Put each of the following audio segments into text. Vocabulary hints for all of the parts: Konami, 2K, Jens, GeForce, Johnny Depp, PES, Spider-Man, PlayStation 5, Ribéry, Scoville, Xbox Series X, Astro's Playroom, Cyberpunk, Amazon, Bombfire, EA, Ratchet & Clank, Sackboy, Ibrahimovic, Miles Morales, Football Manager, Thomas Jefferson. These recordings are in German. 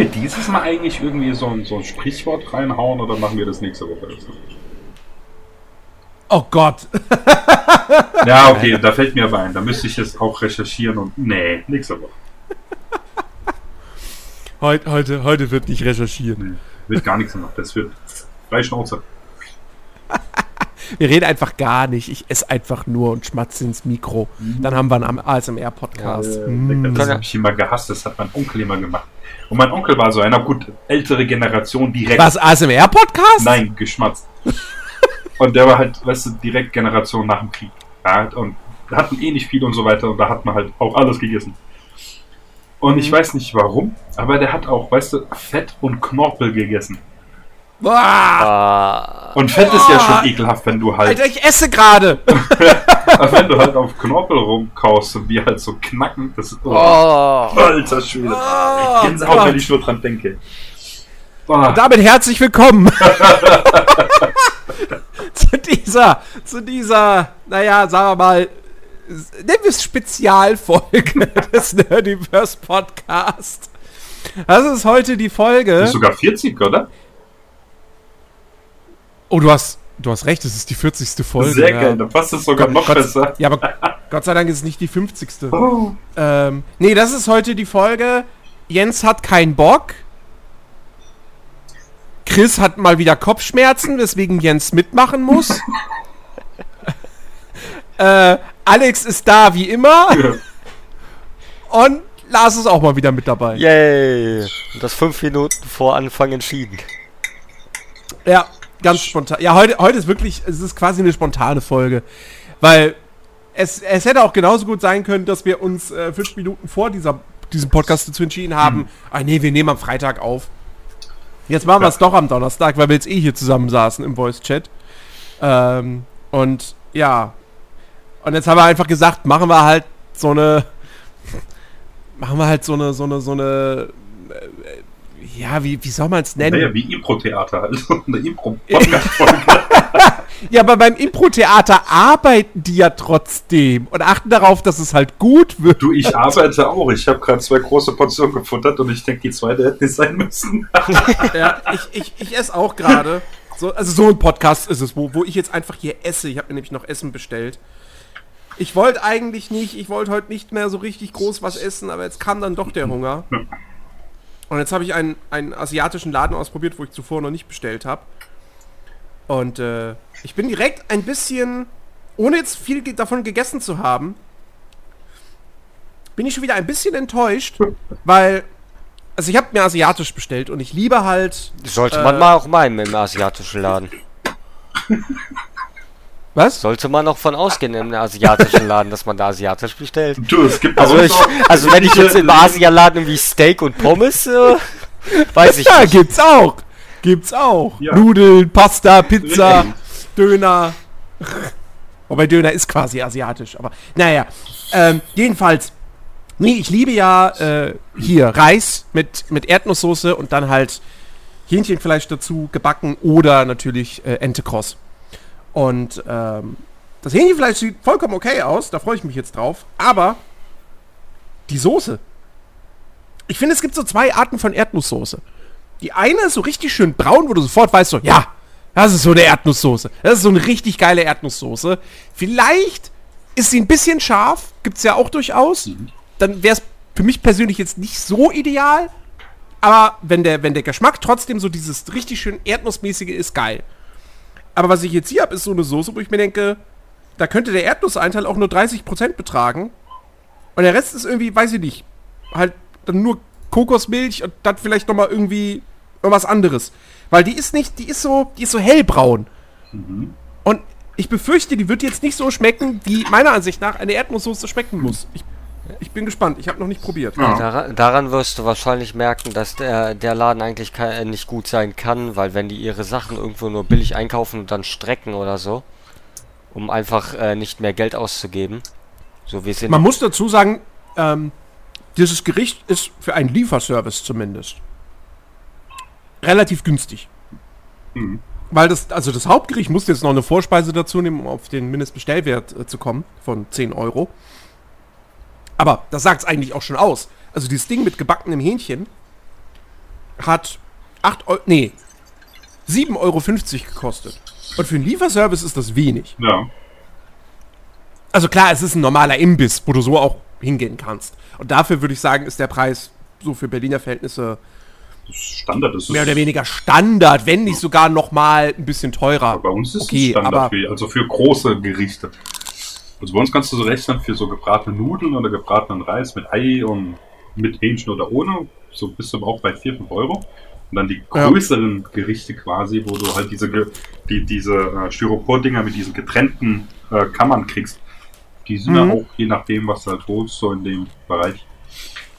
wir dieses Mal eigentlich irgendwie so ein Sprichwort reinhauen oder machen wir das nächste Woche? Oh Gott. Ja, okay, da fällt mir aber ein. Da müsste ich jetzt auch recherchieren und... Nee, nächste Woche. Heute wird nicht recherchiert. Nee, wird gar nichts gemacht. Das wird frei Schnauze. Wir reden einfach gar nicht. Ich esse einfach nur und schmatze ins Mikro. Mhm. Dann haben wir einen ASMR-Podcast. Das habe ich immer gehasst. Das hat mein Onkel immer gemacht. Und mein Onkel war so einer gut ältere Generation direkt. Was, ASMR-Podcast? Nein, geschmatzt. Und der war halt, weißt du, direkt Generation nach dem Krieg. Ja, und hatten eh nicht viel und so weiter. Und da hat man halt auch alles gegessen. Und ich weiß nicht warum, aber der hat auch, weißt du, Fett und Knorpel gegessen. Ah. Und Fett ist ja schon ekelhaft, wenn du halt... Alter, ich esse gerade! Wenn du halt auf Knorpel rumkaust und die halt so knacken, das ist... Oh. Alter Schwede! Oh. Gänsehaut, wenn ich nur dran denke. Oh. Und damit herzlich willkommen! zu dieser, naja, sagen wir mal, nennen wir es Spezialfolge des Nerdiverse Podcast. Das ist heute die Folge... Das ist sogar 40, oder? Oh, du hast recht, es ist die 40. Folge. Sehr gerne, dann passt es sogar noch besser. Ja, aber Gott sei Dank ist es nicht die 50. Oh. Nee, das ist heute die Folge. Jens hat keinen Bock. Chris hat mal wieder Kopfschmerzen, weswegen Jens mitmachen muss. Alex ist da, wie immer. Ja. Und Lars ist auch mal wieder mit dabei. Yay. Das 5 Minuten vor Anfang entschieden. Ja, ganz spontan. Ja, heute ist wirklich, es ist quasi eine spontane Folge. Weil es hätte auch genauso gut sein können, dass wir uns 5 Minuten vor diesem Podcast dazu entschieden haben, nee, wir nehmen am Freitag auf. Jetzt machen wir es doch am Donnerstag, weil wir jetzt hier zusammensaßen im Voice-Chat. Und ja... Und jetzt haben wir einfach gesagt, machen wir halt so eine, ja, wie soll man es nennen? Naja, wie Impro-Theater, also eine Impro-Podcast-Folge. Ja, aber beim Impro-Theater arbeiten die ja trotzdem und achten darauf, dass es halt gut wird. Du, ich arbeite auch. Ich habe gerade 2 große Portionen gefuttert und ich denke, die 2. hätten es sein müssen. Ja, ich esse auch gerade. So, also so ein Podcast ist es, wo ich jetzt einfach hier esse. Ich habe mir nämlich noch Essen bestellt. Ich wollte eigentlich nicht, heute nicht mehr so richtig groß was essen, aber jetzt kam dann doch der Hunger. Und jetzt habe ich einen asiatischen Laden ausprobiert, wo ich zuvor noch nicht bestellt habe. Und ich bin direkt ein bisschen, ohne jetzt viel davon gegessen zu haben, bin ich schon wieder ein bisschen enttäuscht, weil, also ich habe mir asiatisch bestellt und ich liebe halt... Sollte man mal auch meinen im asiatischen Laden. Was? Sollte man noch von ausgehen in einem asiatischen Laden, dass man da asiatisch bestellt? Du, es gibt also, wenn ich jetzt im Asialaden wie Steak und Pommes, weiß ich nicht. Ja, gibt's auch. Ja. Nudeln, Pasta, Pizza, Döner. Wobei Döner ist quasi asiatisch, aber naja. Jedenfalls, nee, ich liebe ja hier Reis mit Erdnusssoße und dann halt Hähnchenfleisch dazu gebacken oder natürlich Entecross. Und das Hähnchenfleisch sieht vollkommen okay aus, da freue ich mich jetzt drauf. Aber die Soße. Ich finde, es gibt so 2 Arten von Erdnusssoße. Die eine ist so richtig schön braun, wo du sofort weißt, so, ja, das ist so eine Erdnusssoße. Das ist so eine richtig geile Erdnusssoße. Vielleicht ist sie ein bisschen scharf, gibt's ja auch durchaus. Dann wäre es für mich persönlich jetzt nicht so ideal. Aber wenn der Geschmack trotzdem so dieses richtig schön Erdnussmäßige ist, geil. Aber was ich jetzt hier habe, ist so eine Soße, wo ich mir denke, da könnte der Erdnussanteil auch nur 30% betragen. Und der Rest ist irgendwie, weiß ich nicht, halt dann nur Kokosmilch und dann vielleicht nochmal irgendwie irgendwas anderes. Weil die ist so hellbraun. Mhm. Und ich befürchte, die wird jetzt nicht so schmecken, wie meiner Ansicht nach eine Erdnusssoße schmecken muss. Ich bin gespannt, ich habe noch nicht probiert. Ja. Daran wirst du wahrscheinlich merken, dass der Laden eigentlich nicht gut sein kann, weil wenn die ihre Sachen irgendwo nur billig einkaufen und dann strecken oder so, um einfach nicht mehr Geld auszugeben. So wie es Man muss dazu sagen, dieses Gericht ist für einen Lieferservice zumindest relativ günstig. Mhm. Weil das Hauptgericht musste jetzt noch eine Vorspeise dazu nehmen, um auf den Mindestbestellwert zu kommen von 10 Euro. Aber das sagt es eigentlich auch schon aus. Also dieses Ding mit gebackenem Hähnchen hat 7,50 Euro gekostet. Und für einen Lieferservice ist das wenig. Ja. Also klar, es ist ein normaler Imbiss, wo du so auch hingehen kannst. Und dafür würde ich sagen, ist der Preis so für Berliner Verhältnisse Standard. Das ist mehr oder weniger Standard, wenn nicht sogar nochmal ein bisschen teurer. Aber bei uns ist es Standard, also für große Gerichte. Also bei uns kannst du so rechnen für so gebratene Nudeln oder gebratenen Reis mit Ei und mit Hähnchen oder ohne. So bist du aber auch bei 4, 5 Euro. Und dann die größeren Gerichte quasi, wo du halt diese Styropor-Dinger mit diesen getrennten Kammern kriegst. Die sind ja auch, je nachdem, was du halt holst, so in dem Bereich,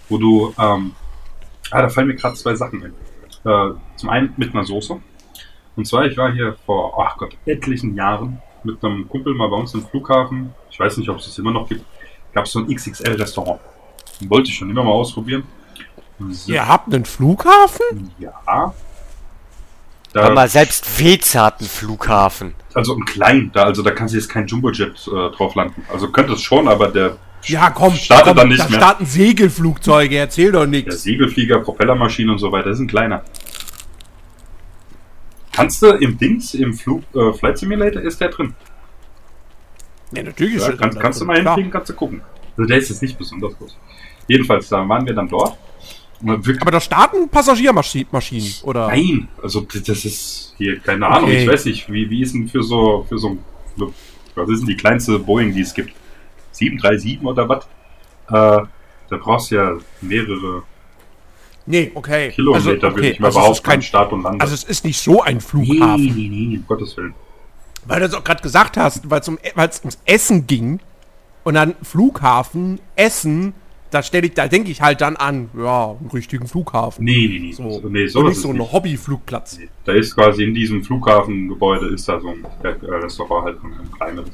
wo du, da fallen mir gerade zwei Sachen ein. Zum einen mit einer Soße. Und zwar, ich war hier vor, etlichen Jahren mit einem Kumpel mal bei uns im Flughafen. Ich weiß nicht, ob es das immer noch gibt. Gab es so ein XXL-Restaurant. Den wollte ich schon immer mal ausprobieren. Ihr habt einen Flughafen? Ja. Aber selbst Wetz hat einen Flughafen. Also im Kleinen, da kannst du jetzt kein Jumbojet drauf landen. Also könnte es schon, aber der startet dann nicht mehr. Da starten Segelflugzeuge, erzähl doch nichts. Der Segelflieger, Propellermaschine und so weiter, das ist ein kleiner. Kannst du im Flight Simulator ist der drin. Ja, natürlich ist der drin. Kannst du mal hinfliegen, kannst du gucken. Also der ist jetzt nicht besonders groß. Jedenfalls, da waren wir dann dort. Aber da starten Passagiermaschinen, oder? Nein, also das ist hier, keine Ahnung, ich weiß nicht, wie ist denn für so was ist denn die kleinste Boeing, die es gibt? 737 oder was? Da brauchst du ja mehrere Kilometer, würde ich mal behaupten, kein Start und Land. Also es ist nicht so ein Flughafen. Nee, um Gottes Willen. Weil du es auch gerade gesagt hast, weil es ums Essen ging und dann Flughafen, Essen, da denke ich halt dann an, einen richtigen Flughafen. Nee. So, sowas nicht ist so ein Hobbyflugplatz. Nee, da ist quasi in diesem Flughafengebäude ist da so ein Restaurant, halt ein kleineres.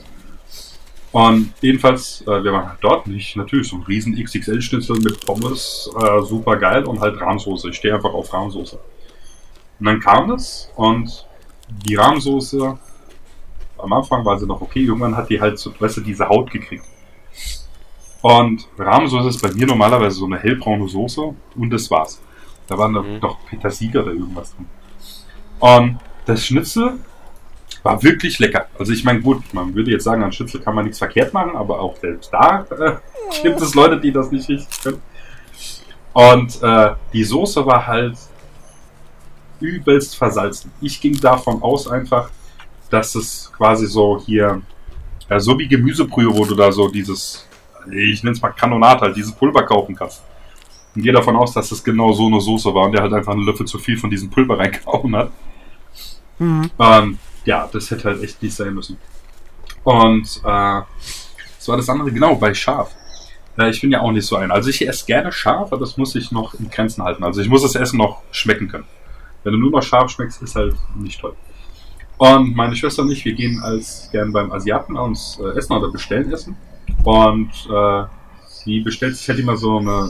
Und jedenfalls, wir waren halt dort nicht, natürlich so ein riesen XXL-Schnitzel mit Pommes, super geil und halt Rahmsoße. Ich stehe einfach auf Rahmsoße. Und dann kam es und die Rahmsoße, am Anfang war sie noch okay, irgendwann hat die halt so, weißt du, diese Haut gekriegt. Und Rahmsoße ist bei mir normalerweise so eine hellbraune Soße und das war's. Da waren doch Petersilie oder irgendwas drin. Und das Schnitzel war wirklich lecker. Also ich meine, gut, man würde jetzt sagen, an Schnitzel kann man nichts verkehrt machen, aber auch selbst da gibt es Leute, die das nicht richtig können. Und die Soße war halt übelst versalzen. Ich ging davon aus einfach, dass es quasi so hier, so wie Gemüsebrühe, wo du da so dieses... Ich nenne es mal Kanonat, halt dieses Pulver kaufen kannst. Und gehe davon aus, dass das genau so eine Soße war und der halt einfach einen Löffel zu viel von diesem Pulver reingehauen hat. Das hätte halt echt nicht sein müssen. Und das war das andere, genau, bei scharf. Ich bin ja auch nicht so einer. Also ich esse gerne scharf, aber das muss ich noch in Grenzen halten. Also ich muss das Essen noch schmecken können. Wenn du nur noch scharf schmeckst, ist halt nicht toll. Und meine Schwester und ich, wir gehen gern beim Asiaten uns essen oder bestellen essen. Und sie bestellt sich halt immer so eine,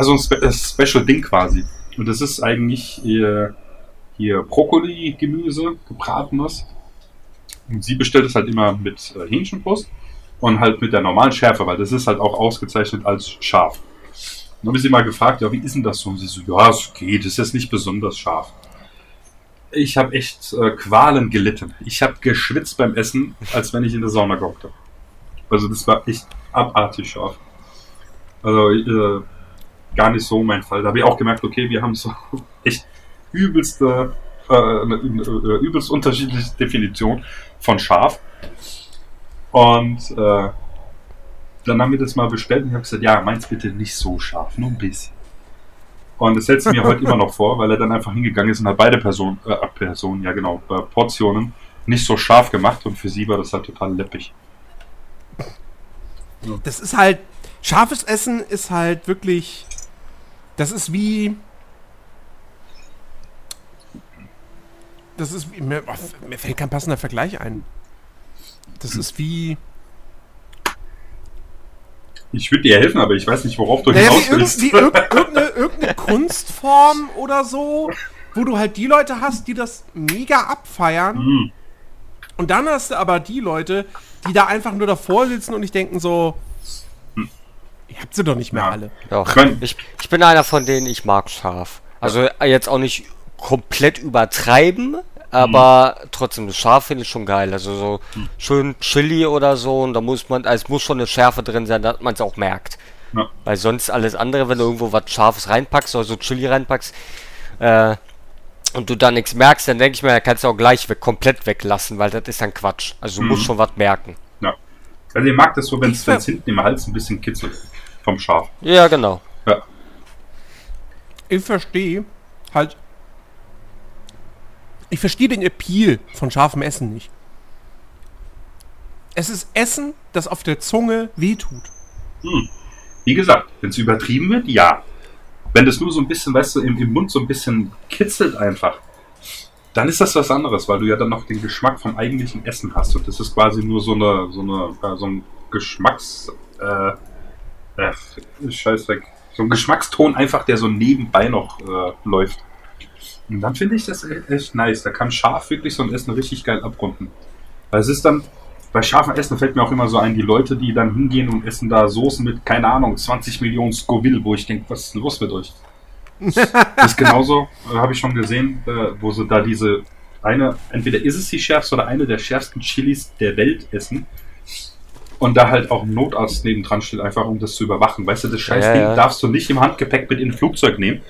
so ein Special-Ding quasi. Und das ist eigentlich hier Brokkoli-Gemüse, gebratenes. Und sie bestellt es halt immer mit Hähnchenbrust und halt mit der normalen Schärfe, weil das ist halt auch ausgezeichnet als scharf. Und dann habe ich sie mal gefragt, ja, wie ist denn das so? Und sie so, ja, es geht, es ist nicht besonders scharf. Ich habe echt Qualen gelitten. Ich habe geschwitzt beim Essen, als wenn ich in der Sauna gehockt habe. Also das war echt abartig scharf. Also gar nicht so mein Fall. Da habe ich auch gemerkt, okay, wir haben so echt übelst unterschiedliche Definition von scharf. Und dann haben wir das mal bestellt und ich habe gesagt, ja, meins bitte nicht so scharf, nur ein bisschen. Und das hält es mir heute immer noch vor, weil er dann einfach hingegangen ist und hat beide Portionen nicht so scharf gemacht und für sie war das halt total läppig. Das ist halt, scharfes Essen ist halt wirklich, mir fällt kein passender Vergleich ein. Das ist wie... Ich würde dir helfen, aber ich weiß nicht, worauf du hinaus willst. Irgendeine Kunstform oder so, wo du halt die Leute hast, die das mega abfeiern. Mhm. Und dann hast du aber die Leute, die da einfach nur davor sitzen und nicht denken so, ihr habt sie doch nicht mehr alle. Doch. Ich bin einer von denen, ich mag scharf. Also jetzt auch nicht komplett übertreiben, aber trotzdem, das Schaf finde ich schon geil. Also so schön Chili oder so, und da muss man, es muss schon eine Schärfe drin sein, dass man es auch merkt. Ja. Weil sonst alles andere, wenn du irgendwo was Scharfes reinpackst oder so Chili reinpackst, und du da nichts merkst, dann denke ich mir, da kannst du auch gleich komplett weglassen, weil das ist dann Quatsch. Also du musst schon was merken. Ja. Also ich mag das so, wenn es hinten im Hals ein bisschen kitzelt vom Schaf. Ja, genau. Ja. Ich verstehe halt... Ich verstehe den Appeal von scharfem Essen nicht. Es ist Essen, das auf der Zunge wehtut. Hm. Wie gesagt, wenn es übertrieben wird, ja. Wenn das nur so ein bisschen, weißt du, im Mund so ein bisschen kitzelt einfach, dann ist das was anderes, weil du ja dann noch den Geschmack vom eigentlichen Essen hast. Und das ist quasi nur so ein Geschmacks... Scheißdreck. So ein Geschmackston einfach, der so nebenbei noch läuft. Und dann finde ich das echt nice. Da kann scharf wirklich so ein Essen richtig geil abrunden. Weil es ist dann, bei scharfem Essen fällt mir auch immer so ein, die Leute, die dann hingehen und essen da Soßen mit, keine Ahnung, 20 Millionen Scoville, wo ich denke, was ist denn los mit euch? Das ist genauso, habe ich schon gesehen, wo sie da diese eine, entweder ist es die schärfste oder eine der schärfsten Chilis der Welt essen. Und da halt auch ein Notarzt nebendran steht, einfach um das zu überwachen. Weißt du, das Scheißding darfst du nicht im Handgepäck mit in ein Flugzeug nehmen,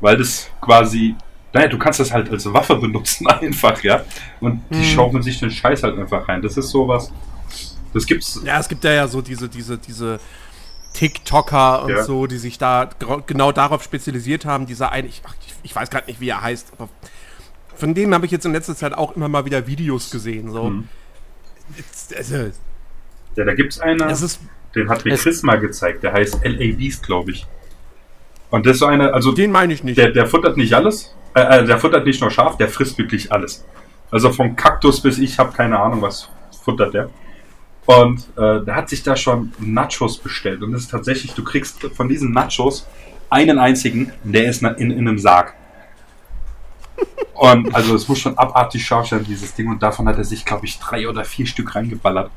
weil das quasi... Naja, du kannst das halt als Waffe benutzen einfach, ja. Und die schaufeln sich den Scheiß halt einfach rein. Das ist sowas. Das gibt's. Ja, es gibt ja so diese TikToker und so, die sich da genau darauf spezialisiert haben. Dieser eine, ich weiß gerade nicht, wie er heißt, aber von denen habe ich jetzt in letzter Zeit auch immer mal wieder Videos gesehen. So. Ja, da gibt's einen, den hat mir Chris mal gezeigt, der heißt LABs, glaube ich. Und das ist so eine, also... Den meine ich nicht. Der futtert nicht alles. Der futtert nicht nur Schaf, der frisst wirklich alles. Also vom Kaktus bis ich habe keine Ahnung, was futtert der. Und der hat sich da schon Nachos bestellt. Und das ist tatsächlich, du kriegst von diesen Nachos einen einzigen, der ist in einem Sarg. Und also es muss schon abartig scharf sein, dieses Ding. Und davon hat er sich, glaube ich, 3 oder 4 Stück reingeballert.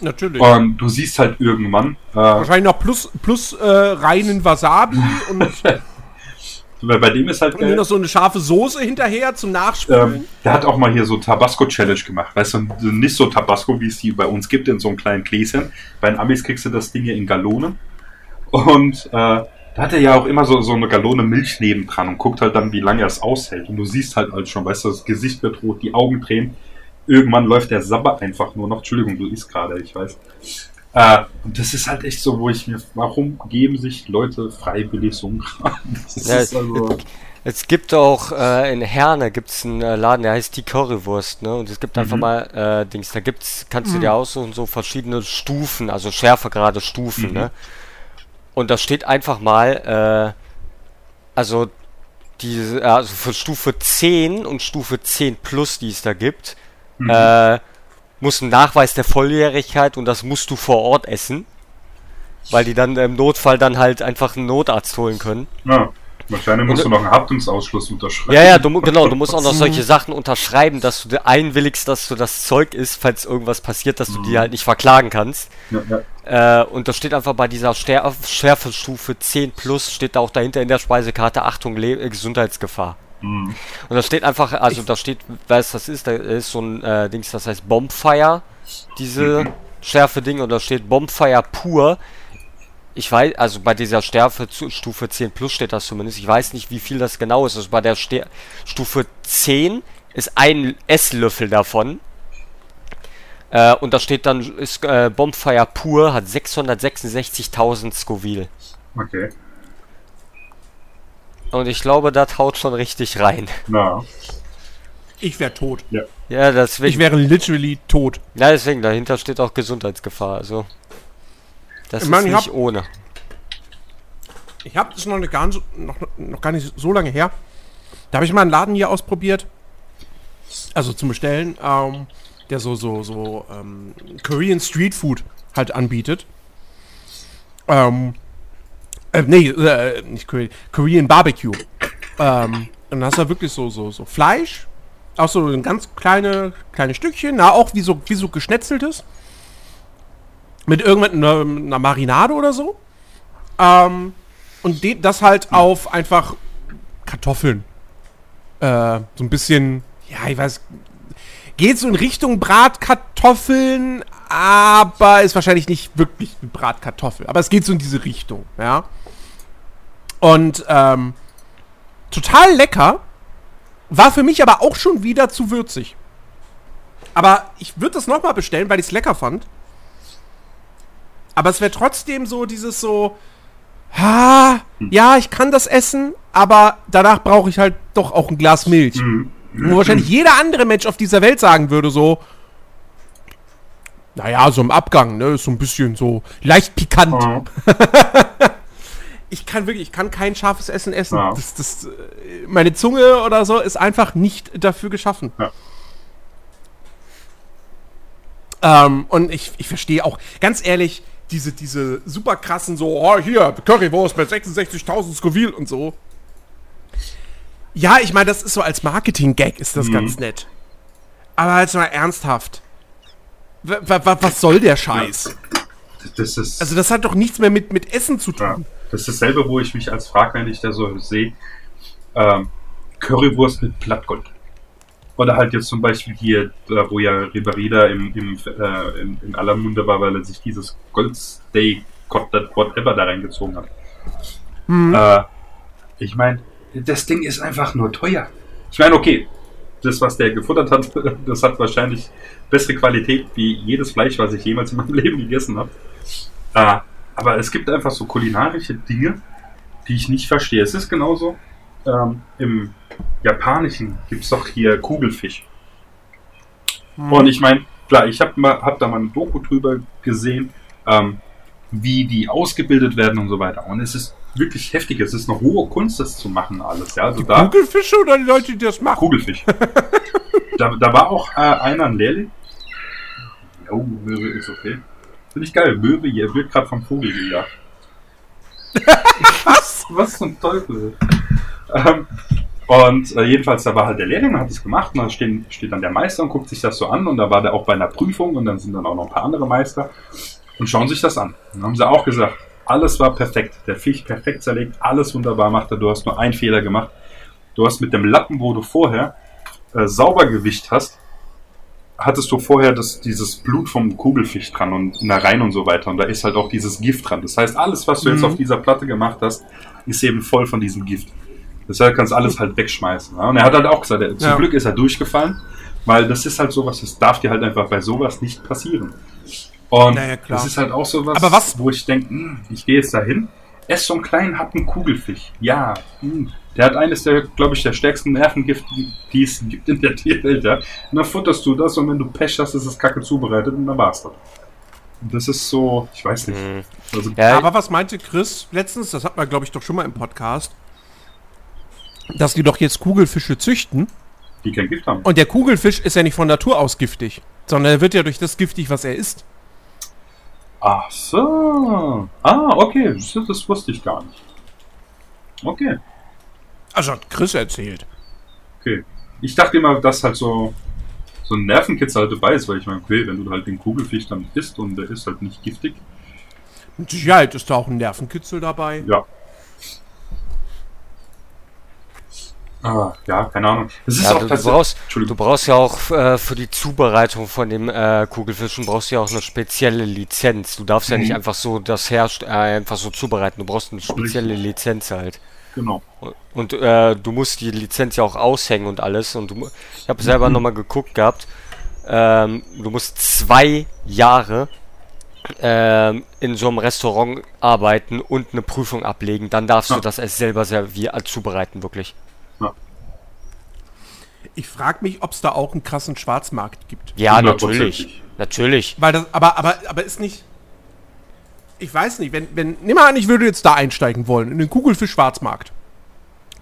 Natürlich. Und du siehst halt irgendwann... wahrscheinlich noch plus reinen Wasabi und... Weil bei dem ist halt... Und noch so eine scharfe Soße hinterher zum Nachspülen. Der hat auch mal hier so Tabasco-Challenge gemacht. Weißt du, nicht so Tabasco, wie es die bei uns gibt, in so einem kleinen Gläschen. Bei den Amis kriegst du das Ding hier in Gallonen. Und da hat er ja auch immer so eine Gallone Milch nebendran und guckt halt dann, wie lange er es aushält. Und du siehst halt schon, weißt du, das Gesicht wird rot, die Augen drehen. Irgendwann läuft der Sabber einfach nur noch. Entschuldigung, du isst gerade, ich weiß. Und das ist halt echt so, wo ich mir... Warum geben sich Leute freiwillig so einen Kram? Es gibt auch in Herne gibt's einen Laden, der heißt die Currywurst, ne? Und es gibt einfach mal Dings. Da gibt's, kannst du dir aussuchen, so verschiedene Stufen, also schärfergrade Stufen, ne? Und da steht einfach mal, also diese, also für Stufe 10 und Stufe 10 plus, die es da gibt, muss ein Nachweis der Volljährigkeit, und das musst du vor Ort essen, weil die dann im Notfall dann halt einfach einen Notarzt holen können. Ja, wahrscheinlich musst du noch einen Haftungsausschluss unterschreiben. Ja, du musst auch noch solche Sachen unterschreiben, dass du dir einwilligst, dass du das Zeug isst, falls irgendwas passiert, dass du die halt nicht verklagen kannst. Ja. Und das steht einfach bei dieser Schärfestufe 10 plus, steht da auch dahinter in der Speisekarte, Achtung, Gesundheitsgefahr. Und da steht einfach, also da steht, weißt du, das ist, da ist so ein Dings, das heißt Bombfire, diese schärfe Ding, und da steht Bombfire pur. Ich weiß, also bei dieser Stufe 10 plus steht das zumindest, ich weiß nicht, wie viel das genau ist. Also bei der Stufe 10 ist ein Esslöffel davon, und da steht dann, ist Bombfire pur, hat 666.000 Scoville. Okay. Und ich glaube, das haut schon richtig rein. Ja. Ich wäre tot. Ja, deswegen. Ich wäre literally tot. Ja, deswegen, dahinter steht auch Gesundheitsgefahr. Also, das ich meine, ist nicht ohne. Ich habe das noch gar nicht so lange her. Da habe ich mal einen Laden hier ausprobiert. Also zum Bestellen, der so Korean Street Food halt anbietet. Nicht Korean Barbecue. Und da hast du wirklich so Fleisch, auch so ein ganz kleine Stückchen, auch wie so geschnetzeltes, mit irgendeiner Marinade oder so. Und das halt auf einfach Kartoffeln. So ein bisschen, ja, ich weiß, geht so in Richtung Bratkartoffeln, aber ist wahrscheinlich nicht wirklich eine Bratkartoffel. Aber es geht so in diese Richtung, ja. Und total lecker, war für mich aber auch schon wieder zu würzig. Aber ich würde das nochmal bestellen, weil ich es lecker fand. Aber es wäre trotzdem so dieses so, ha, ja, ich kann das essen, aber danach brauche ich halt doch auch ein Glas Milch. Wo wahrscheinlich jeder andere Mensch auf dieser Welt sagen würde so, naja, so im Abgang, ne, ist so ein bisschen so leicht pikant. Ja. Ich kann kein scharfes Essen essen. Ja. Das, meine Zunge oder so ist einfach nicht dafür geschaffen. Ja. Und ich verstehe auch, ganz ehrlich, diese super krassen so, oh hier, Currywurst mit 66.000 Scoville und so. Ja, ich meine, das ist so als Marketing-Gag ist das ganz nett. Aber jetzt mal ernsthaft. Was soll der Scheiß? Ja. Das ist, also das hat doch nichts mehr mit Essen zu tun. Ja. Das ist dasselbe, wo ich mich als frage, wenn ich da so sehe, Currywurst mit Blattgold. Oder halt jetzt zum Beispiel hier, wo ja Ribéry da in aller Munde war, weil er sich dieses Goldsteak, Cotlet, whatever da reingezogen hat. Ich meine, das Ding ist einfach nur teuer. Ich meine, okay, das, was der gefuttert hat, das hat wahrscheinlich bessere Qualität wie jedes Fleisch, was ich jemals in meinem Leben gegessen habe. Aber es gibt einfach so kulinarische Dinge, die ich nicht verstehe. Es ist genauso, im Japanischen gibt es doch hier Kugelfisch. Und ich meine, klar, ich hab da mal eine Doku drüber gesehen, wie die ausgebildet werden und so weiter. Und es ist wirklich heftig. Es ist eine hohe Kunst, das zu machen alles. Ja, also da, Kugelfische oder die Leute, die das machen? Kugelfisch. Da war auch einer, ein Lehrling. Oh, Möwe ist okay. Finde ich geil. Möwe, ihr wird gerade vom Vogel gejagt. Was zum Teufel. Und jedenfalls, da war halt der Lehrling, hat es gemacht und da steht dann der Meister und guckt sich das so an und da war der auch bei einer Prüfung und dann sind dann auch noch ein paar andere Meister und schauen sich das an. Dann haben sie auch gesagt, alles war perfekt, der Fisch perfekt zerlegt, alles wunderbar macht er, du hast nur einen Fehler gemacht. Du hast mit dem Lappen, wo du vorher sauber gewischt hast, hattest du vorher dieses Blut vom Kugelfisch dran und in der Reihe und so weiter und da ist halt auch dieses Gift dran. Das heißt, alles, was du jetzt auf dieser Platte gemacht hast, ist eben voll von diesem Gift. Deshalb kannst du alles halt wegschmeißen. Ja? Und er hat halt auch gesagt, zum Glück ist er durchgefallen, weil das ist halt sowas, das darf dir halt einfach bei sowas nicht passieren. Und naja, das ist halt auch sowas, aber wo ich denke, ich gehe jetzt dahin, esse so einen kleinen Happen Kugelfisch. Ja, der hat eines der, glaube ich, der stärksten Nervengift, die es gibt in der Tierwelt. Ja? Und dann futterst du das und wenn du Pech hast, ist es kacke zubereitet und dann war's das. Das ist so, ich weiß nicht. Also, ja, aber was meinte Chris letztens, das hat man, glaube ich, doch schon mal im Podcast, dass die doch jetzt Kugelfische züchten. Die kein Gift haben. Und der Kugelfisch ist ja nicht von Natur aus giftig, sondern er wird ja durch das giftig, was er isst. Ach so. Ah, okay. Das wusste ich gar nicht. Okay. Also hat Chris erzählt. Okay. Ich dachte immer, dass halt so ein Nervenkitzel halt dabei ist, weil ich meine, okay, wenn du halt den Kugelfisch dann isst und der ist halt nicht giftig. Mit Sicherheit ist da auch ein Nervenkitzel dabei. Ja. Ja, keine Ahnung. Das ist ja, auch du brauchst ja auch für die Zubereitung von dem Kugelfischen brauchst du ja auch eine spezielle Lizenz. Du darfst ja nicht einfach so das einfach so zubereiten. Du brauchst eine spezielle Lizenz halt. Genau. Und du musst die Lizenz ja auch aushängen und alles. Und ich habe selber nochmal geguckt gehabt. Du musst 2 Jahre in so einem Restaurant arbeiten und eine Prüfung ablegen. Dann darfst du das erst selber zubereiten, wirklich. Ja. Ich frage mich, ob es da auch einen krassen Schwarzmarkt gibt. Ja, natürlich. Weil das, aber ist nicht. Ich weiß nicht, wenn nimm mal an, ich würde jetzt da einsteigen wollen in den Kugelfisch-Schwarzmarkt.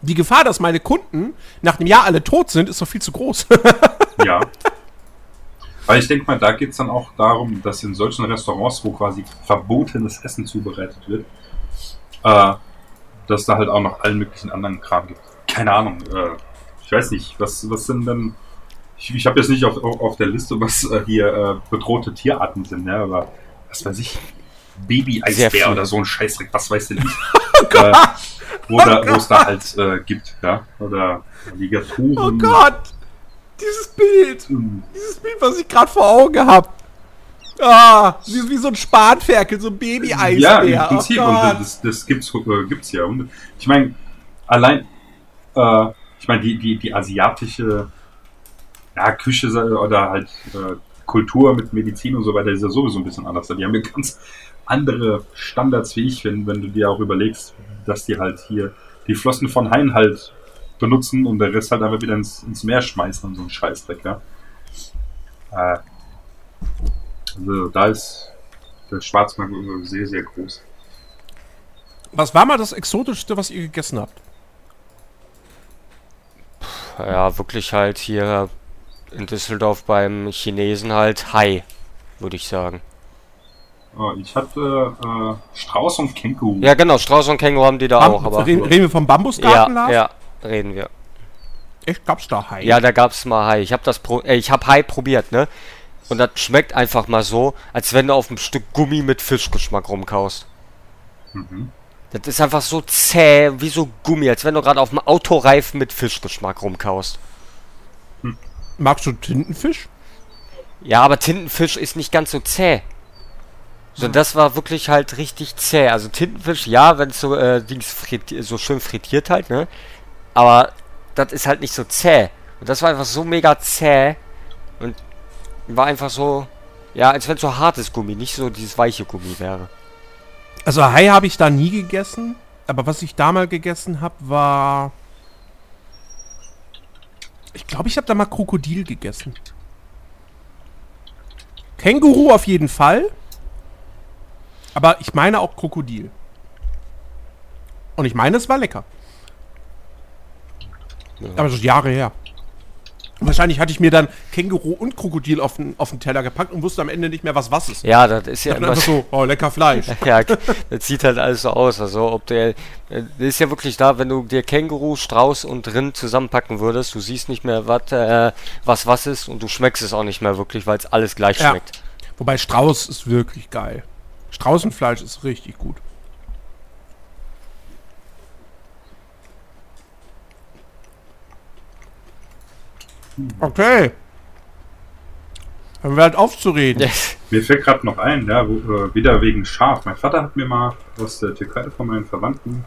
Die Gefahr, dass meine Kunden nach einem Jahr alle tot sind, ist doch viel zu groß. Ja. Weil ich denke mal, da geht es dann auch darum, dass in solchen Restaurants, wo quasi verbotenes Essen zubereitet wird, dass da halt auch noch allen möglichen anderen Kram gibt. Keine Ahnung, ich weiß nicht, was sind denn, ich habe jetzt nicht auf der Liste, was hier bedrohte Tierarten sind, ne? Aber was weiß ich, Baby-Eisbär oder so ein Scheißdreck, was weiß denn ich. Oh Gott. wo es da halt gibt, ja, oder Ligaturen. Oh Gott, dieses Bild, was ich gerade vor Augen habe. Ah, sie ist wie so ein Spanferkel, so ein Baby-Eisbär. Ja, im Prinzip, oh Gott. Und das gibt's ja. Und ich meine, allein, die asiatische Küche oder halt Kultur mit Medizin und so weiter ist ja sowieso ein bisschen anders. Die haben ja ganz andere Standards, wie ich finde, wenn du dir auch überlegst, dass die halt hier die Flossen von Haien halt benutzen und der Rest halt einfach wieder ins Meer schmeißen und so ein Scheißdreck, ja. Also da ist der Schwarzmarkt sehr, sehr groß. Was war mal das Exotischste, was ihr gegessen habt? Ja, wirklich halt hier in Düsseldorf beim Chinesen halt Hai, würde ich sagen. Oh, ich hatte Strauß und Känguru. Ja genau, Strauß und Känguru haben die da auch. Aber reden wir vom Bambusgartenladen? Ja, reden wir. Echt, gab's da Hai? Ja, da gab's mal Hai. Ich hab Hai probiert, ne? Und das schmeckt einfach mal so, als wenn du auf einem Stück Gummi mit Fischgeschmack rumkaust. Mhm. Das ist einfach so zäh, wie so Gummi, als wenn du gerade auf einem Autoreifen mit Fischgeschmack rumkaust. Hm. Magst du Tintenfisch? Ja, aber Tintenfisch ist nicht ganz so zäh. So, das war wirklich halt richtig zäh. Also Tintenfisch, ja, wenn es so, so schön frittiert halt, ne? Aber das ist halt nicht so zäh. Und das war einfach so mega zäh. Und war einfach so, ja, als wenn es so hartes Gummi, nicht so dieses weiche Gummi wäre. Also Hai habe ich da nie gegessen. Aber was ich da mal gegessen habe, war... Ich glaube, ich habe da mal Krokodil gegessen. Känguru auf jeden Fall. Aber ich meine auch Krokodil. Und ich meine, es war lecker. Ja. Aber das ist Jahre her. Wahrscheinlich hatte ich mir dann Känguru und Krokodil auf den Teller gepackt und wusste am Ende nicht mehr, was ist. Ja, das ist ja immer so, oh, lecker Fleisch. Ja, das sieht halt alles so aus. Also, das ist ja wirklich da, wenn du dir Känguru, Strauß und Rind zusammenpacken würdest, du siehst nicht mehr, was ist, und du schmeckst es auch nicht mehr wirklich, weil es alles gleich schmeckt. Wobei Strauß ist wirklich geil. Straußenfleisch ist richtig gut. Okay. Dann wird aufzureden. Yes. Mir fällt gerade noch ein, ja, wieder wegen Schaf. Mein Vater hat mir mal aus der Türkei von meinen Verwandten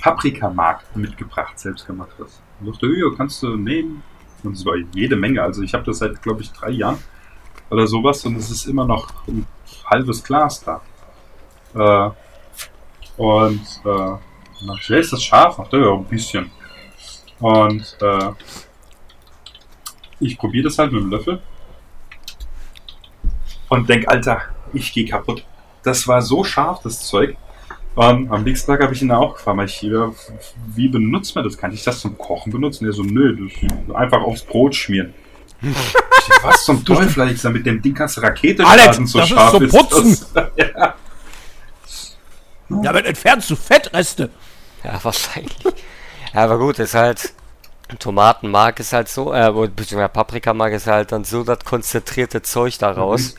Paprikamark mitgebracht, selbstgemachtes. Ich dachte, jo, kannst du nehmen. Und es war jede Menge. Also ich habe das seit, glaube ich, 3 Jahren. Oder sowas, und es ist immer noch ein halbes Glas da. Wer ist das Schaf? Ach, ja, ein bisschen. Und ich probiere das halt mit dem Löffel und denk, Alter, ich gehe kaputt. Das war so scharf, das Zeug. Und am nächsten Tag habe ich ihn da auch gefragt, wie benutzt man das? Kann ich das zum Kochen benutzen? Er so, nö, das einfach aufs Brot schmieren. Was zum Teufel, ich sag, mit dem Ding kannst du Rakete starten, so scharf ist das. Putzen. Ja. Damit entfernst du Fettreste. Ja, wahrscheinlich. Ja, aber gut, ist halt, Tomatenmark ist halt so, beziehungsweise Paprikamark ist halt dann so das konzentrierte Zeug daraus.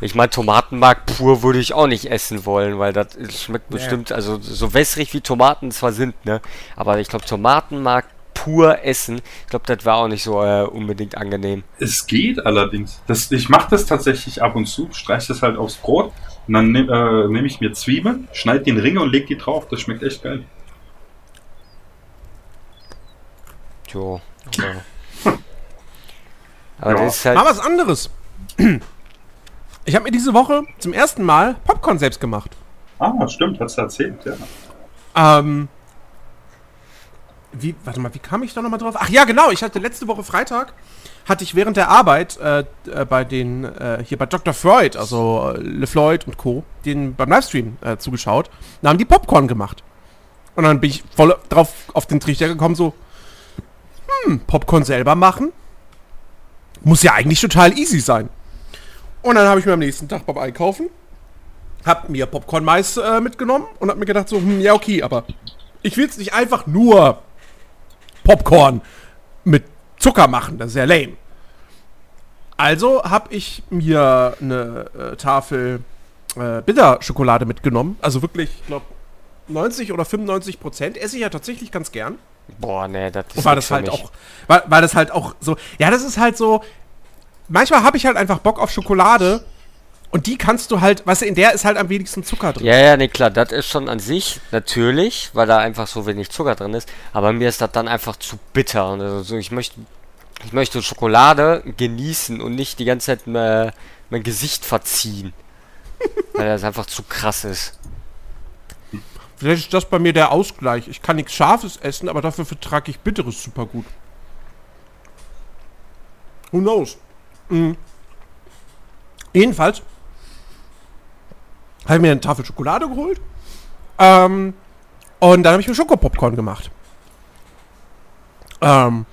Ich meine, Tomatenmark pur würde ich auch nicht essen wollen, weil das schmeckt bestimmt, also so wässrig wie Tomaten zwar sind, ne, aber ich glaube, Tomatenmark pur essen, ich glaube, das war auch nicht so unbedingt angenehm. Es geht allerdings. Ich mache das tatsächlich ab und zu, streiche das halt aufs Brot und dann nehm ich mir Zwiebeln, schneide die in Ringe und lege die drauf. Das schmeckt echt geil. Jo. Aber das ist halt... Mal was anderes. Ich habe mir diese Woche zum ersten Mal Popcorn selbst gemacht. Ah, stimmt, hast du erzählt, ja. Warte mal, wie kam ich da nochmal drauf? Ach ja, genau, ich hatte letzte Woche Freitag, hatte ich während der Arbeit hier bei Dr. Freud, also Le Floyd und Co., den beim Livestream zugeschaut, da haben die Popcorn gemacht. Und dann bin ich voll auf den Trichter gekommen, so, Popcorn selber machen? Muss ja eigentlich total easy sein. Und dann habe ich mir am nächsten Tag beim Einkaufen, hab mir Popcorn-Mais mitgenommen und hab mir gedacht, so, ja okay, aber ich will es nicht einfach nur Popcorn mit Zucker machen, das ist ja lame. Also habe ich mir eine Tafel Bitterschokolade mitgenommen, also wirklich, ich glaube, 90 oder 95% esse ich ja tatsächlich ganz gern. Boah, nee, das ist war das halt mich. Auch war das halt auch so. Ja, das ist halt so. Manchmal habe ich halt einfach Bock auf Schokolade und die kannst du halt, weißt du, in der ist halt am wenigsten Zucker drin. Ja, ja, nee, klar, das ist schon an sich natürlich, weil da einfach so wenig Zucker drin ist, aber mir ist das dann einfach zu bitter und also ich möchte Schokolade genießen und nicht die ganze Zeit mein Gesicht verziehen, weil das einfach zu krass ist. Vielleicht ist das bei mir der Ausgleich. Ich kann nichts Scharfes essen, aber dafür vertrage ich Bitteres super gut. Who knows? Mhm. Jedenfalls habe ich mir eine Tafel Schokolade geholt und dann habe ich mir Schokopopcorn gemacht. Und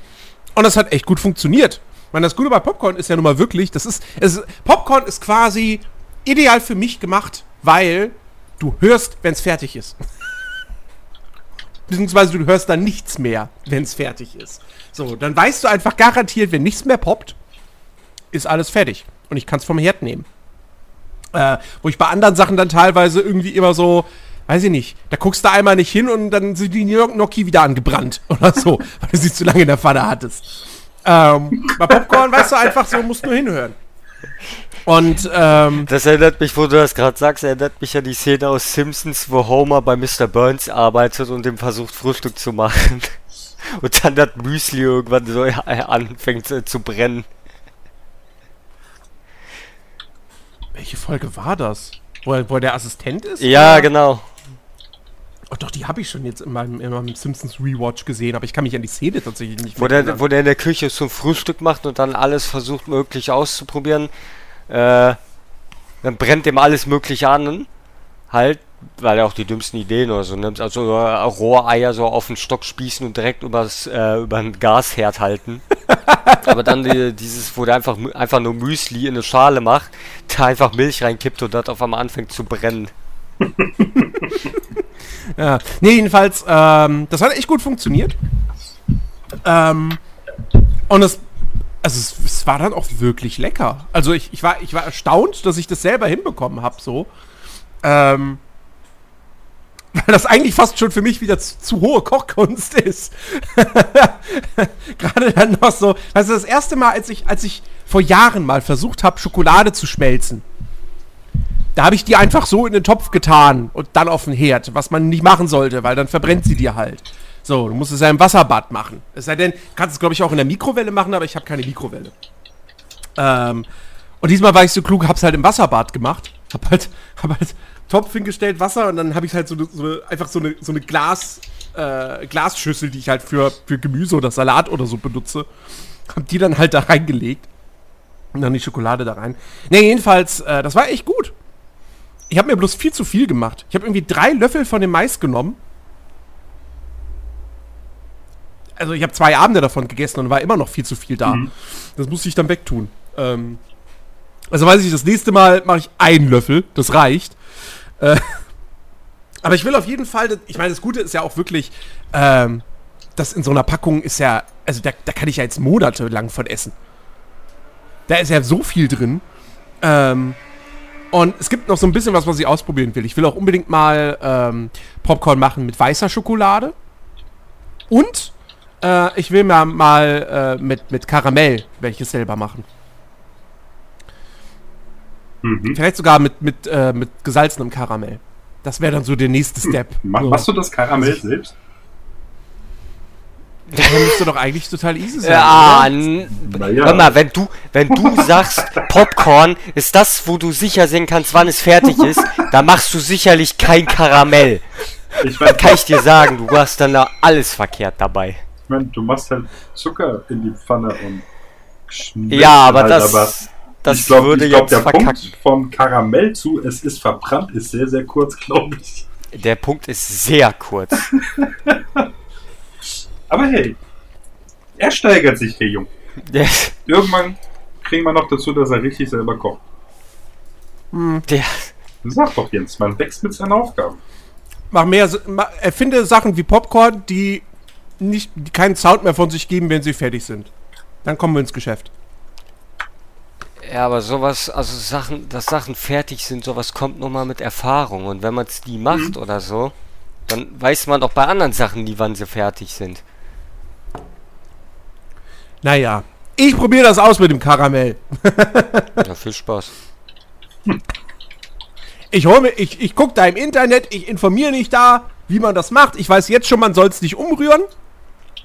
das hat echt gut funktioniert. Ich meine, das Gute bei Popcorn ist ja nun mal wirklich, Popcorn ist quasi ideal für mich gemacht, weil du hörst, wenn es fertig ist. Beziehungsweise du hörst dann nichts mehr, wenn es fertig ist. So, dann weißt du einfach garantiert, wenn nichts mehr poppt, ist alles fertig. Und ich kann es vom Herd nehmen. Wo ich bei anderen Sachen dann teilweise irgendwie immer so, weiß ich nicht, da guckst du einmal nicht hin und dann sind die Gnocchi wieder angebrannt oder so, weil du sie zu lange in der Pfanne hattest. Bei Popcorn weißt du einfach so, musst nur hinhören. Und, das erinnert mich, wo du das gerade sagst, erinnert mich an die Szene aus Simpsons, wo Homer bei Mr. Burns arbeitet und ihm versucht, Frühstück zu machen. Und dann das Müsli irgendwann so anfängt zu brennen. Welche Folge war das? Wo der Assistent ist? Ja, oder? Genau. Oh, doch, die habe ich schon jetzt in meinem Simpsons Rewatch gesehen, aber ich kann mich an die Szene tatsächlich nicht mehr erinnern. Wo der in der Küche so ein Frühstück macht und dann alles versucht, möglich auszuprobieren. Dann brennt dem alles Mögliche an. Halt, weil er auch die dümmsten Ideen oder so nimmt. Also Rohreier so auf den Stock spießen und direkt über den Gasherd halten. Aber dann wo der einfach nur Müsli in eine Schale macht, da einfach Milch reinkippt und das auf einmal anfängt zu brennen. Ja. Nee, jedenfalls, das hat echt gut funktioniert. Und es war dann auch wirklich lecker. Also ich war erstaunt, dass ich das selber hinbekommen habe, so. Weil das eigentlich fast schon für mich wieder zu hohe Kochkunst ist. Gerade dann noch so, also das erste Mal, als ich vor Jahren mal versucht habe, Schokolade zu schmelzen, da habe ich die einfach so in den Topf getan und dann auf den Herd, was man nicht machen sollte, weil dann verbrennt sie dir halt. So, du musst es ja im Wasserbad machen. Es sei denn, du kannst es, glaube ich, auch in der Mikrowelle machen, aber ich habe keine Mikrowelle. Und diesmal war ich so klug, hab's halt im Wasserbad gemacht. Hab halt Topf hingestellt, Wasser, und dann habe ich halt so eine Glasschüssel, die ich halt für Gemüse oder Salat oder so benutze. Hab die dann halt da reingelegt. Und dann die Schokolade da rein. Ne, jedenfalls, das war echt gut. Ich habe mir bloß viel zu viel gemacht. Ich habe irgendwie 3 Löffel von dem Mais genommen. Also ich habe 2 Abende davon gegessen und war immer noch viel zu viel da. Mhm. Das musste ich dann wegtun. Also weiß ich, das nächste Mal mache ich 1 Löffel. Das reicht. Aber ich will auf jeden Fall, ich meine, das Gute ist ja auch wirklich, das in so einer Packung ist ja, also da kann ich ja jetzt monatelang von essen. Da ist ja so viel drin. Und es gibt noch so ein bisschen was ich ausprobieren will. Ich will auch unbedingt mal Popcorn machen mit weißer Schokolade. Und ich will mal mit Karamell welches selber machen. Mhm. Vielleicht sogar mit gesalzenem Karamell. Das wäre dann so der nächste Step. Machst du das Karamell selbst? Das müsste doch eigentlich total easy sein. Ja, naja. Hör mal, wenn du sagst, Popcorn ist das, wo du sicher sehen kannst, wann es fertig ist, da machst du sicherlich kein Karamell. Das kann ich dir sagen, du hast dann da alles verkehrt dabei. Ich meine, du machst halt Zucker in die Pfanne und schmilzt. Ja, aber halt, ich glaube, der verkacken. Punkt vom Karamell zu, es ist verbrannt, ist sehr, sehr kurz, glaube ich. Der Punkt ist sehr kurz. Aber hey, er steigert sich, der Junge. Yes. Irgendwann kriegen wir noch dazu, dass er richtig selber kocht. Ja. Sag doch, Jens, man wächst mit seinen Aufgaben. Erfinde Sachen wie Popcorn, die keinen Sound mehr von sich geben, wenn sie fertig sind. Dann kommen wir ins Geschäft. Ja, aber sowas, also Sachen, dass Sachen fertig sind, sowas kommt nur mal mit Erfahrung. Und wenn man es nie macht oder so, Dann weiß man doch bei anderen Sachen nie, wann sie fertig sind. Naja, ich probiere das aus mit dem Karamell. Ja, viel Spaß. Ich hole mir, ich gucke da im Internet, ich informiere mich da, wie man das macht. Ich weiß jetzt schon, man soll es nicht umrühren.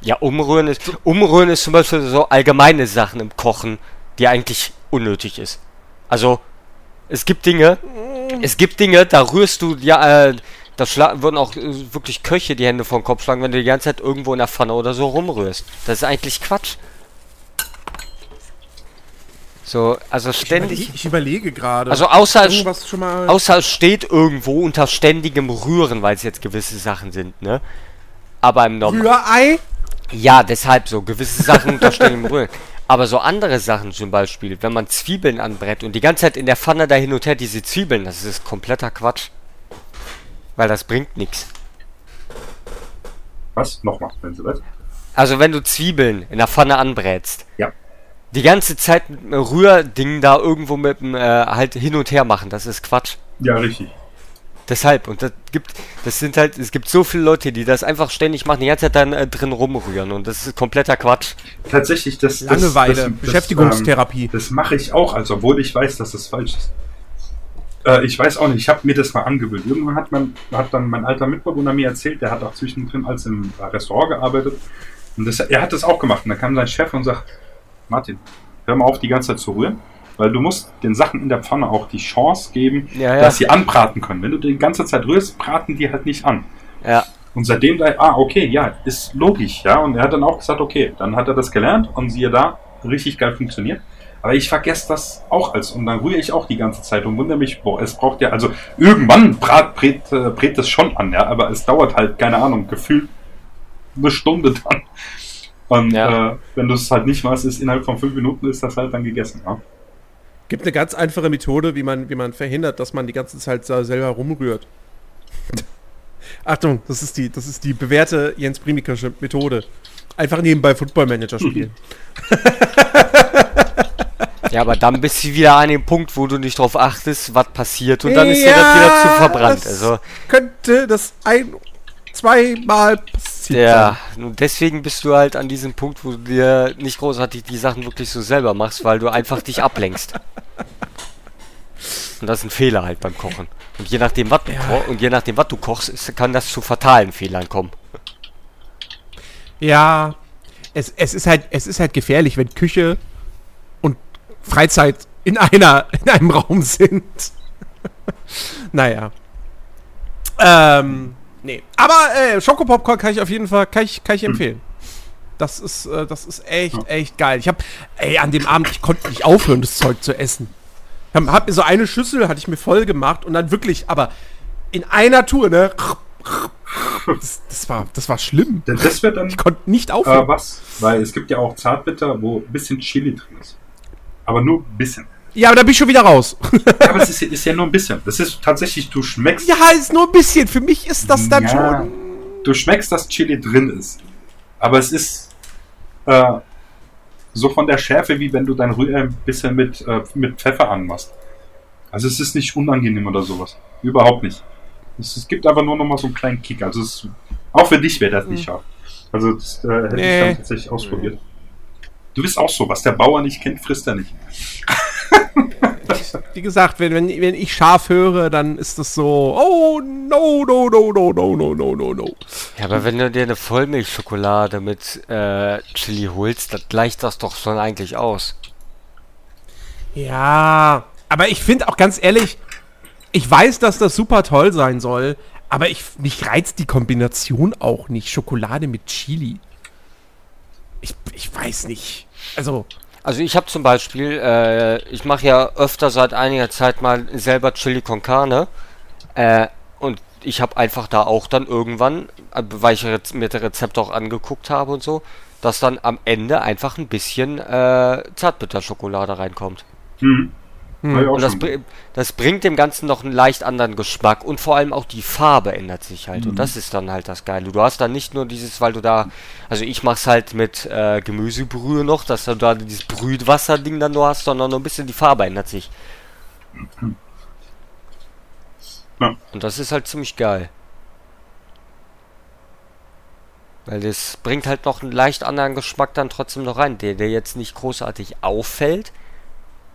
Ja, umrühren ist zum Beispiel so allgemeine Sachen im Kochen, die eigentlich unnötig ist. Also, es gibt Dinge, da rührst du, ja, würden auch wirklich Köche die Hände vor den Kopf schlagen, wenn du die ganze Zeit irgendwo in der Pfanne oder so rumrührst. Das ist eigentlich Quatsch. So, also ständig... Ich überlege gerade. Also außer es steht irgendwo unter ständigem Rühren, weil es jetzt gewisse Sachen sind, ne? Aber im Normalen... Rührei? Ja, deshalb so. Gewisse Sachen unter ständigem Rühren. Aber so andere Sachen zum Beispiel, wenn man Zwiebeln anbrät und die ganze Zeit in der Pfanne da hin und her diese Zwiebeln, das ist kompletter Quatsch. Weil das bringt nichts. Was? Nochmal, wenn Sie was? Also wenn du Zwiebeln in der Pfanne anbrätst. Ja. Die ganze Zeit mit einem Rührding da irgendwo mit dem halt hin und her machen, das ist Quatsch. Ja, richtig. Deshalb, und es gibt so viele Leute, die das einfach ständig machen, die ganze Zeit dann drin rumrühren und das ist kompletter Quatsch. Tatsächlich, Langeweile, Beschäftigungstherapie. Das mache ich auch, also obwohl ich weiß, dass das falsch ist. Ich weiß auch nicht, ich habe mir das mal angewöhnt. Irgendwann hat dann mein alter Mitbewohner mir erzählt, der hat auch zwischendrin als im Restaurant gearbeitet. Und er hat das auch gemacht. Und dann kam sein Chef und sagt, Martin, hör mal auf, die ganze Zeit zu rühren, weil du musst den Sachen in der Pfanne auch die Chance geben, ja. dass sie anbraten können. Wenn du die ganze Zeit rührst, braten die halt nicht an. Ja. Und seitdem, okay, ja, ist logisch. Ja. Und er hat dann auch gesagt, okay, dann hat er das gelernt und siehe da, richtig geil funktioniert. Aber ich vergesse das auch und dann rühre ich auch die ganze Zeit und wundere mich, boah, es braucht ja, also irgendwann brät das schon an, ja, aber es dauert halt, keine Ahnung, gefühlt eine Stunde dann. Und ja. Wenn du es halt nicht machst, ist innerhalb von 5 Minuten ist das halt dann gegessen, ja. Gibt eine ganz einfache Methode, wie man verhindert, dass man die ganze Zeit selber rumrührt. Achtung, das ist die bewährte Jens Primikersche Methode. Einfach nebenbei Football Manager spielen. Ja, aber dann bist du wieder an dem Punkt, wo du nicht drauf achtest, was passiert und dann ist dir das wieder zu verbrannt. Das also könnte das 1-2 Mal passieren. Ja, und deswegen bist du halt an diesem Punkt, wo du dir nicht großartig die Sachen wirklich so selber machst, weil du einfach dich ablenkst. Und das ist ein Fehler halt beim Kochen. Und je nachdem, was du kochst, kann das zu fatalen Fehlern kommen. Ja, es ist halt gefährlich, wenn Küche Freizeit in einem Raum sind. Naja. Nee. Aber Schokopopcorn kann ich auf jeden Fall kann ich empfehlen. Das ist echt geil. Ich hab, an dem Abend, ich konnte nicht aufhören, das Zeug zu essen. Ich hab mir so eine Schüssel, hatte ich mir voll gemacht und dann wirklich, aber in einer Tour, ne? Das war schlimm. Das wird dann, ich konnte nicht aufhören. Weil es gibt ja auch Zartbitter, wo ein bisschen Chili drin ist. Aber nur ein bisschen. Ja, aber da bin ich schon wieder raus. Ja, aber es ist ja nur ein bisschen. Das ist tatsächlich, du schmeckst... Ja, es ist nur ein bisschen. Für mich ist das dann schon... Du schmeckst, dass Chili drin ist. Aber es ist so von der Schärfe, wie wenn du dein Rührei ein bisschen mit Pfeffer anmachst. Also es ist nicht unangenehm oder sowas. Überhaupt nicht. Es gibt aber nur noch mal so einen kleinen Kick. Also auch für dich wäre das nicht scharf. Also das hätte ich dann tatsächlich ausprobiert. Du bist auch so, was der Bauer nicht kennt, frisst er nicht. Wie gesagt, wenn ich scharf höre, dann ist das so, oh, no. Ja, aber wenn du dir eine Vollmilchschokolade mit Chili holst, dann gleicht das doch schon eigentlich aus. Ja, aber ich finde auch ganz ehrlich, ich weiß, dass das super toll sein soll, aber mich reizt die Kombination auch nicht, Schokolade mit Chili. Ich weiß nicht. Also ich habe zum Beispiel, ich mache ja öfter seit einiger Zeit mal selber Chili con Carne. Und ich habe einfach da auch dann irgendwann, weil ich mir das Rezept auch angeguckt habe und so, dass dann am Ende einfach ein bisschen Zartbitterschokolade reinkommt. Und das bringt dem Ganzen noch einen leicht anderen Geschmack und vor allem auch die Farbe ändert sich halt und das ist dann halt das Geile. Du hast dann nicht nur dieses, weil du da, also ich mach's halt mit Gemüsebrühe noch, dass du da dieses Brühwasser-Ding dann nur hast, sondern nur ein bisschen die Farbe ändert sich. Ja. Und das ist halt ziemlich geil. Weil das bringt halt noch einen leicht anderen Geschmack dann trotzdem noch rein, der jetzt nicht großartig auffällt,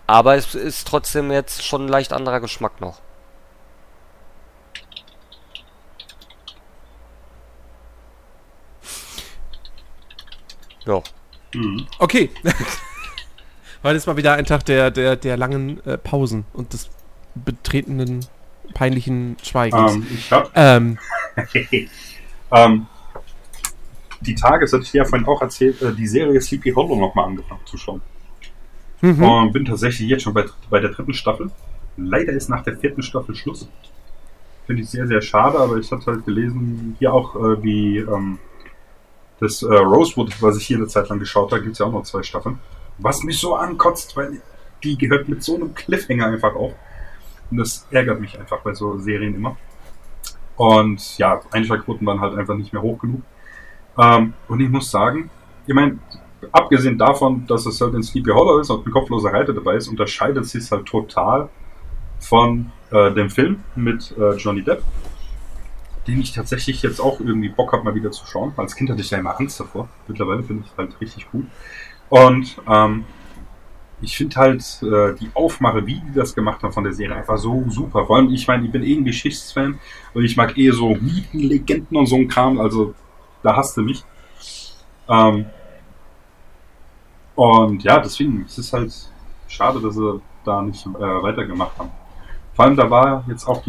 aber es ist trotzdem jetzt schon ein leicht anderer Geschmack noch. Ja. Okay. Heute ist mal wieder ein Tag der langen Pausen und des betretenen, peinlichen Schweigens. Die Tage, das hatte ich dir ja vorhin auch erzählt, die Serie Sleepy Hollow nochmal angefangen zu schauen. Mhm. Und bin tatsächlich jetzt schon bei der 3. Staffel. Leider ist nach der 4. Staffel Schluss. Finde ich sehr, sehr schade, aber ich habe halt gelesen, hier auch wie das Rosewood, was ich hier eine Zeit lang geschaut habe, gibt es ja auch noch 2 Staffeln. Was mich so ankotzt, weil die gehört mit so einem Cliffhanger einfach auf. Und das ärgert mich einfach bei so Serien immer. Und ja, Einschaltquoten waren halt einfach nicht mehr hoch genug. Und ich muss sagen, ich meine, abgesehen davon, dass es halt in Sleepy Hollow ist und ein kopfloser Reiter dabei ist, unterscheidet es sich halt total von dem Film mit Johnny Depp, den ich tatsächlich jetzt auch irgendwie Bock habe, mal wieder zu schauen. Als Kind hatte ich da immer Angst davor. Mittlerweile finde ich es halt richtig gut. Und ich finde halt die Aufmache, wie die das gemacht haben von der Serie, einfach so super. Vor allem, ich meine, ich bin eh ein Geschichtsfan und ich mag eh so Mythen, Legenden und so ein Kram, also da hasste mich. Und ja, deswegen, es ist halt schade, dass sie da nicht weitergemacht haben. Vor allem, da war jetzt auch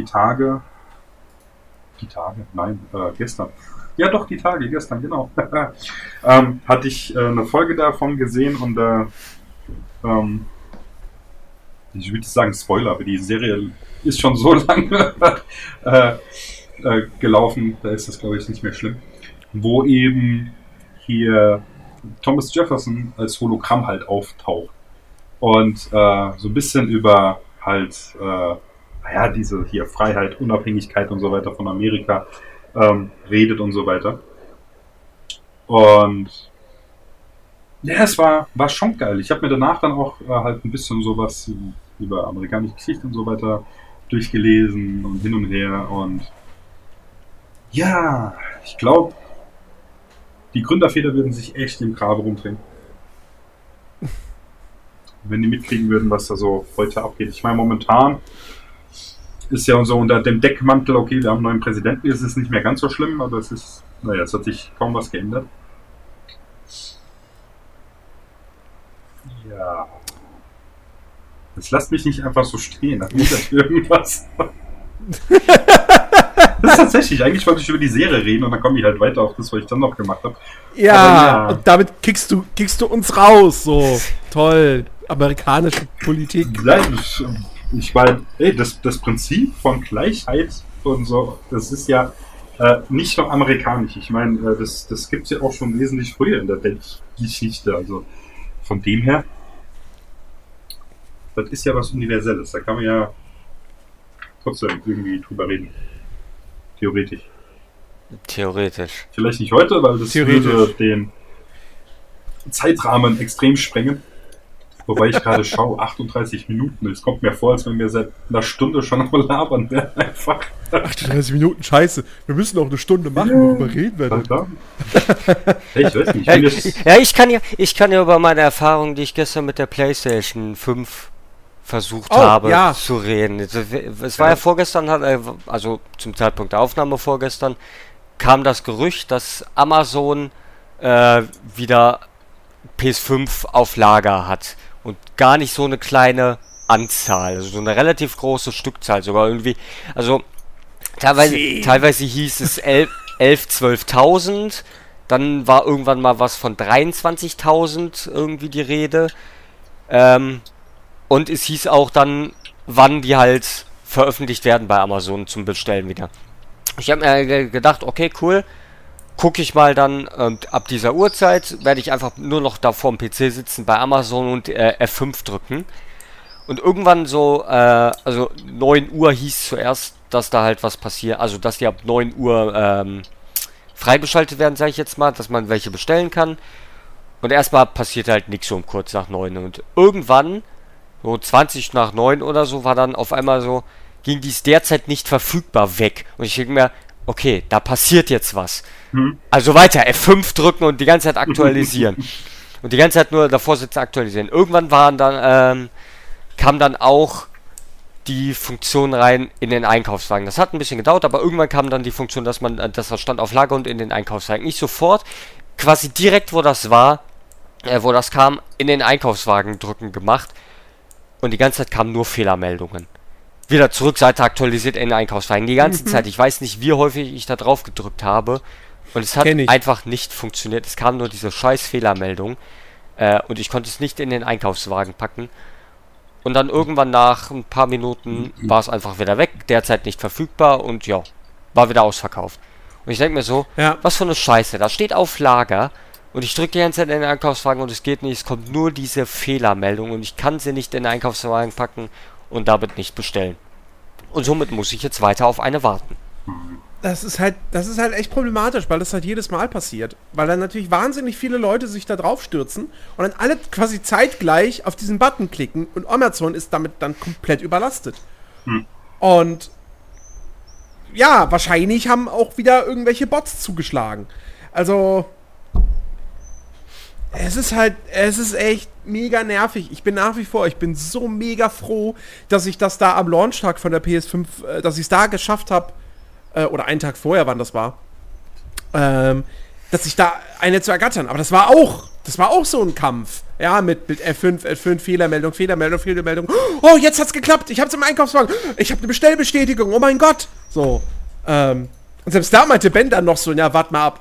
gestern. Ja doch, die Tage, gestern, genau. Hatte ich eine Folge davon gesehen und ich würde sagen Spoiler, aber die Serie ist schon so lange gelaufen, da ist das, glaube ich, nicht mehr schlimm. Wo eben hier Thomas Jefferson als Hologramm halt auftaucht und so ein bisschen über halt diese hier Freiheit, Unabhängigkeit und so weiter von Amerika redet und so weiter. Und ja, es war schon geil. Ich habe mir danach dann auch halt ein bisschen sowas über amerikanische Geschichte und so weiter durchgelesen und hin und her. Und ja, ich glaube, die Gründerväter würden sich echt im Grabe rumdrehen. Wenn die mitkriegen würden, was da so heute abgeht. Ich meine, momentan ist ja so unter dem Deckmantel, okay, wir haben einen neuen Präsidenten, ist es nicht mehr ganz so schlimm, aber es ist, naja, es hat sich kaum was geändert. Ja. Jetzt lasst mich nicht einfach so stehen, da muss ich irgendwas. Das ist tatsächlich, eigentlich wollte ich über die Serie reden und dann komme ich halt weiter auf das, was ich dann noch gemacht habe. Ja, und damit kickst du uns raus, so. Toll, amerikanische Politik. Nein, ich meine, das Prinzip von Gleichheit und so, das ist ja nicht nur amerikanisch. Ich meine, das gibt es ja auch schon wesentlich früher in der Weltgeschichte. Also von dem her, das ist ja was Universelles. Da kann man ja trotzdem irgendwie drüber reden. Theoretisch. Vielleicht nicht heute, weil das würde den Zeitrahmen extrem sprengen. Wobei ich gerade schaue, 38 Minuten. Es kommt mir vor, als wenn wir seit einer Stunde schon am Labern wären. Einfach. 38 Minuten, scheiße. Wir müssen noch eine Stunde machen, worüber reden wir denn? Hey, ich weiß nicht. Ich kann ja über meine Erfahrung, die ich gestern mit der PlayStation 5 versucht habe zu reden. Es war ja vorgestern, also zum Zeitpunkt der Aufnahme vorgestern, kam das Gerücht, dass Amazon wieder PS5 auf Lager hat und gar nicht so eine kleine Anzahl, also so eine relativ große Stückzahl sogar irgendwie. Also teilweise hieß es 12.000, dann war irgendwann mal was von 23.000 irgendwie die Rede. Und es hieß auch dann, wann die halt veröffentlicht werden bei Amazon zum Bestellen wieder. Ich habe mir gedacht, okay, cool, gucke ich mal dann ab dieser Uhrzeit, werde ich einfach nur noch da vorm PC sitzen bei Amazon und F5 drücken. Und irgendwann so, also 9 Uhr hieß zuerst, dass da halt was passiert, also dass die ab 9 Uhr freigeschaltet werden, sage ich jetzt mal, dass man welche bestellen kann. Und erstmal passiert halt nichts um kurz nach 9 und irgendwann so 20 nach 9 oder so, war dann auf einmal so, ging dies derzeit nicht verfügbar weg. Und ich denke mir, okay, da passiert jetzt was. Also weiter, F5 drücken und die ganze Zeit aktualisieren. Und die ganze Zeit nur davor sitzen, aktualisieren. Irgendwann waren dann, kam dann auch die Funktion rein in den Einkaufswagen. Das hat ein bisschen gedauert, aber irgendwann kam dann die Funktion, dass man, das stand auf Lager und in den Einkaufswagen. Nicht sofort, quasi direkt, wo das war, wo das kam, in den Einkaufswagen drücken gemacht. Und die ganze Zeit kamen nur Fehlermeldungen. Wieder zurück, Seite aktualisiert in den Einkaufswagen. Die ganze Zeit, ich weiß nicht, wie häufig ich da drauf gedrückt habe. Und es hat einfach nicht funktioniert. Es kam nur diese scheiß Fehlermeldung. Und ich konnte es nicht in den Einkaufswagen packen. Und dann irgendwann nach ein paar Minuten war es einfach wieder weg. Derzeit nicht verfügbar und ja, war wieder ausverkauft. Und ich denke mir so, was für eine Scheiße. Das steht auf Lager und ich drücke die ganze Zeit in den Einkaufswagen und es geht nicht. Es kommt nur diese Fehlermeldung und ich kann sie nicht in den Einkaufswagen packen und damit nicht bestellen. Und somit muss ich jetzt weiter auf eine warten. Das ist halt echt problematisch, weil das halt jedes Mal passiert. Weil dann natürlich wahnsinnig viele Leute sich da drauf stürzen und dann alle quasi zeitgleich auf diesen Button klicken und Amazon ist damit dann komplett überlastet. Und ja, wahrscheinlich haben auch wieder irgendwelche Bots zugeschlagen. Also es ist echt mega nervig. Ich bin nach wie vor, ich bin so mega froh, dass ich das da am Launchtag von der PS5, dass ich es da geschafft habe, oder einen Tag vorher, wann das war, dass ich da eine zu ergattern. Aber das war auch so ein Kampf. Ja, mit F5, Fehlermeldung. Oh, jetzt hat's geklappt. Ich hab's im Einkaufswagen. Ich habe eine Bestellbestätigung. Oh mein Gott. So. Und selbst da meinte Ben dann noch so, ja, wart mal ab.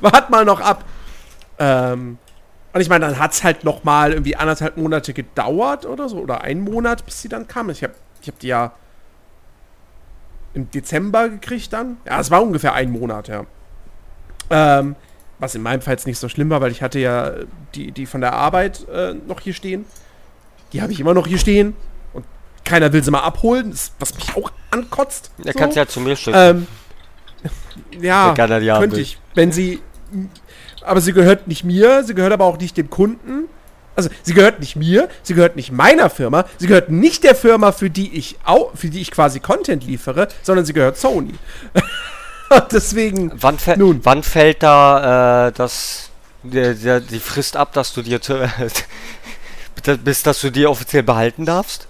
Wart mal noch ab. Und ich meine, dann hat's halt noch mal irgendwie 1,5 Monate gedauert oder so. Oder 1 Monat, bis sie dann kam. Ich hab die ja im Dezember gekriegt dann. Ja, es war ungefähr 1 Monat, ja. Was in meinem Fall jetzt nicht so schlimm war, weil ich hatte ja die von der Arbeit noch hier stehen. Die habe ich immer noch hier stehen. Und keiner will sie mal abholen, was mich auch ankotzt. Ja, so. Kannst ja zu mir schicken. Ja, könnte ich. Wenn sie... Aber sie gehört nicht mir, sie gehört aber auch nicht dem Kunden. Also, sie gehört nicht mir, sie gehört nicht meiner Firma, sie gehört nicht der Firma, für die ich quasi Content liefere, sondern sie gehört Sony. Deswegen, wann fällt da die Frist ab, dass du dir dass du die offiziell behalten darfst?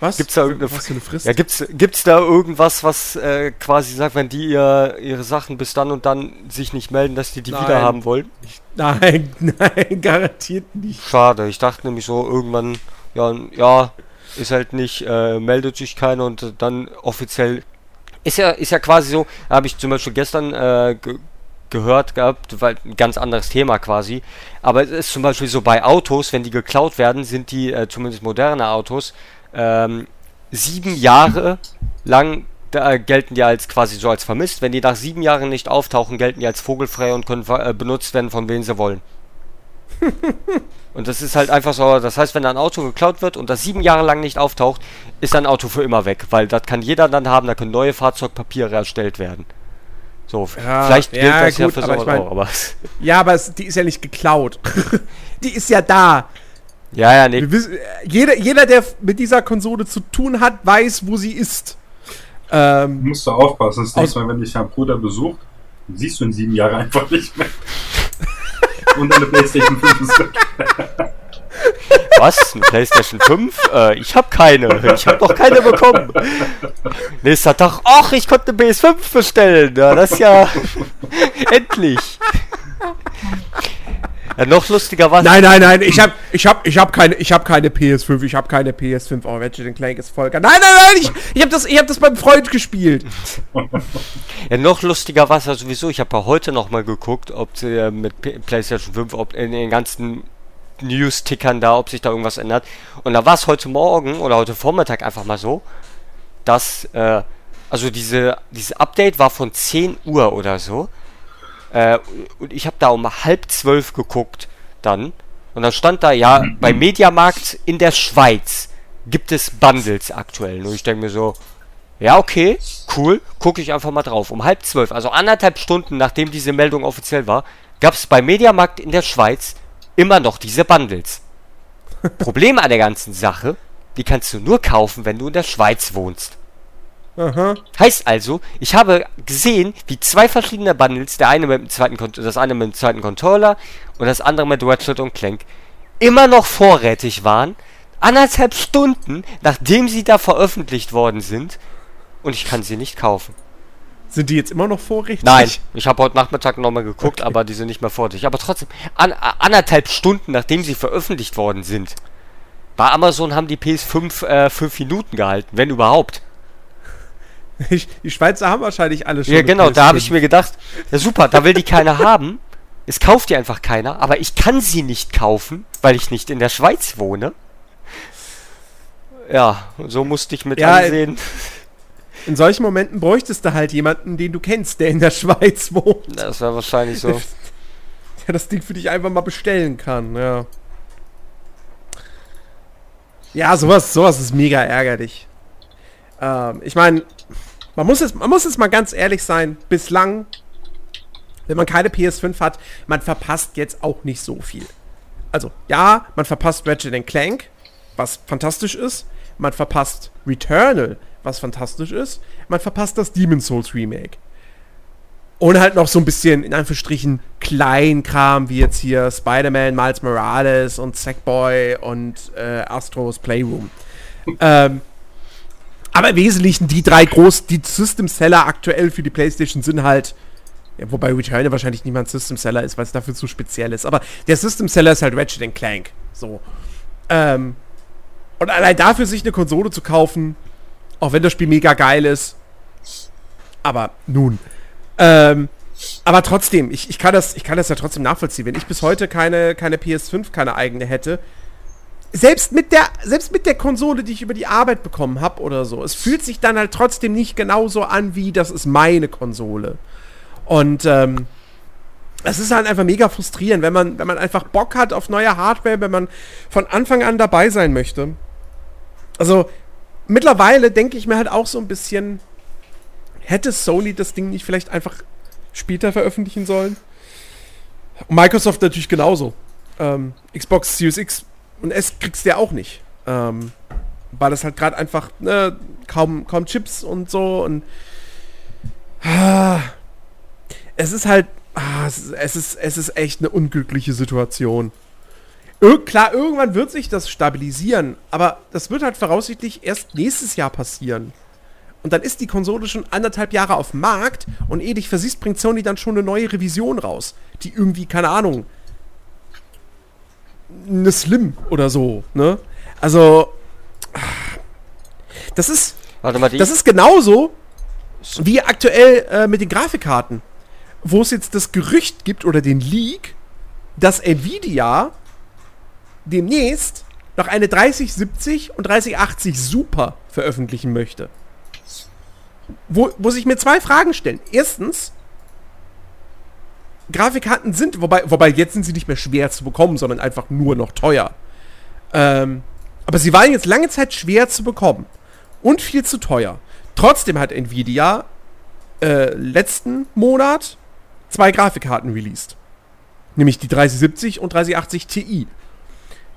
Was? Gibt's da irgendeine was für eine Frist? Ja, gibt's da irgendwas, was quasi sagt, wenn die ihre Sachen bis dann und dann sich nicht melden, dass die wieder haben wollen? Nein, garantiert nicht. Schade, ich dachte nämlich so, irgendwann, ja ist halt nicht, meldet sich keiner und dann offiziell, ist ja quasi so, habe ich zum Beispiel gestern gehört gehabt, weil ein ganz anderes Thema quasi, aber es ist zum Beispiel so bei Autos, wenn die geklaut werden, sind die, zumindest moderne Autos, 7 Jahre lang gelten die als quasi so als vermisst. Wenn die nach 7 Jahren nicht auftauchen, gelten die als vogelfrei und können benutzt werden, von wem sie wollen. Und das ist halt einfach so, das heißt, wenn ein Auto geklaut wird und das 7 Jahre lang nicht auftaucht, ist ein Auto für immer weg, weil das kann jeder dann haben, da können neue Fahrzeugpapiere erstellt werden. So, ja, vielleicht gilt das gut, ja für sowas auch. Die ist ja nicht geklaut. Die ist ja da. Ja, nee. Jeder, der mit dieser Konsole zu tun hat, weiß, wo sie ist. Du musst da aufpassen. Das nächste Mal, wenn dich dein Bruder besucht, siehst du in 7 Jahren einfach nicht mehr. Und eine PlayStation 5 ist weg. Was? Eine PlayStation 5? Ich hab keine. Ich hab noch keine bekommen. Nächster Tag, ach, ich konnte eine PS5 bestellen. Ja, das ist ja... Endlich. Ja, noch lustiger war es. Nein, ich hab keine PS5, oh, Ratchet & Clank ist voll geil. Nein, ich hab das beim Freund gespielt. Ja, noch lustiger war es ja sowieso, ich habe ja heute nochmal geguckt, ob sie mit PlayStation 5, ob in den ganzen News-Tickern da, ob sich da irgendwas ändert. Und da war es heute Morgen oder heute Vormittag einfach mal so, dass, also dieses Update war von 10 Uhr oder so. Und ich habe da um 11:30 geguckt dann. Und dann stand da, ja, bei Mediamarkt in der Schweiz gibt es Bundles aktuell. Und ich denke mir so, ja, okay, cool, gucke ich einfach mal drauf. Um 11:30, also 1,5 Stunden, nachdem diese Meldung offiziell war, gab es bei Mediamarkt in der Schweiz immer noch diese Bundles. Problem an der ganzen Sache, die kannst du nur kaufen, wenn du in der Schweiz wohnst. Aha. Heißt also, ich habe gesehen, wie zwei verschiedene Bundles, der eine mit dem zweiten das eine mit dem zweiten Controller und das andere mit Ratchet und Clank, immer noch vorrätig waren, 1,5 Stunden, nachdem sie da veröffentlicht worden sind, und ich kann sie nicht kaufen. Sind die jetzt immer noch vorrätig? Nein, ich habe heute Nachmittag nochmal geguckt, okay, aber die sind nicht mehr vorrätig. Aber trotzdem, 1,5 Stunden, nachdem sie veröffentlicht worden sind. Bei Amazon haben die PS5 5 Minuten gehalten, wenn überhaupt. Die Schweizer haben wahrscheinlich alle schon. Ja, genau, da habe ich mir gedacht, ja super, da will die keiner haben. Es kauft die einfach keiner, aber ich kann sie nicht kaufen, weil ich nicht in der Schweiz wohne. Ja, so musste ich mit ansehen. In solchen Momenten bräuchtest du halt jemanden, den du kennst, der in der Schweiz wohnt. Das war wahrscheinlich so. Der das Ding für dich einfach mal bestellen kann, ja. Ja, sowas ist mega ärgerlich. Ich meine, man muss jetzt mal ganz ehrlich sein, bislang, wenn man keine PS5 hat, man verpasst jetzt auch nicht so viel. Also, ja, man verpasst Ratchet & Clank, was fantastisch ist. Man verpasst Returnal, was fantastisch ist. Man verpasst das Demon's Souls Remake. Und halt noch so ein bisschen, in Anführungsstrichen, Kleinkram, wie jetzt hier Spider-Man, Miles Morales und Sackboy und Astro's Playroom. Aber im Wesentlichen die drei großen, die System-Seller aktuell für die PlayStation sind halt, ja, wobei Returnal wahrscheinlich niemand System-Seller ist, weil es dafür zu speziell ist. Aber der System-Seller ist halt Ratchet & Clank. So. Und allein dafür sich eine Konsole zu kaufen, auch wenn das Spiel mega geil ist. Aber nun. Aber trotzdem, ich kann das ja trotzdem nachvollziehen. Wenn ich bis heute keine PS5, keine eigene hätte, selbst mit der Konsole, die ich über die Arbeit bekommen habe oder so, es fühlt sich dann halt trotzdem nicht genauso an, wie das ist meine Konsole. Und es ist halt einfach mega frustrierend, wenn man einfach Bock hat auf neue Hardware, wenn man von Anfang an dabei sein möchte. Also, mittlerweile denke ich mir halt auch so ein bisschen, hätte Sony das Ding nicht vielleicht einfach später veröffentlichen sollen? Und Microsoft natürlich genauso. Xbox Series X und S kriegst du ja auch nicht. Weil das halt gerade einfach kaum Chips und so. Und es ist halt... Es ist echt eine unglückliche Situation. Klar, irgendwann wird sich das stabilisieren, aber das wird halt voraussichtlich erst nächstes Jahr passieren. Und dann ist die Konsole schon 1,5 Jahre auf dem Markt und ehe dich versiehst, bringt Sony dann schon eine neue Revision raus, die irgendwie, keine Ahnung, eine Slim oder so, ne? Also, das ist genauso wie aktuell mit den Grafikkarten, wo es jetzt das Gerücht gibt oder den Leak, dass Nvidia demnächst noch eine 3070 und 3080 Super veröffentlichen möchte. Wo sich mir zwei Fragen stellen. Erstens, Grafikkarten sind, wobei jetzt sind sie nicht mehr schwer zu bekommen, sondern einfach nur noch teuer. Aber sie waren jetzt lange Zeit schwer zu bekommen und viel zu teuer. Trotzdem hat Nvidia letzten Monat 2 Grafikkarten released. Nämlich die 3070 und 3080 Ti.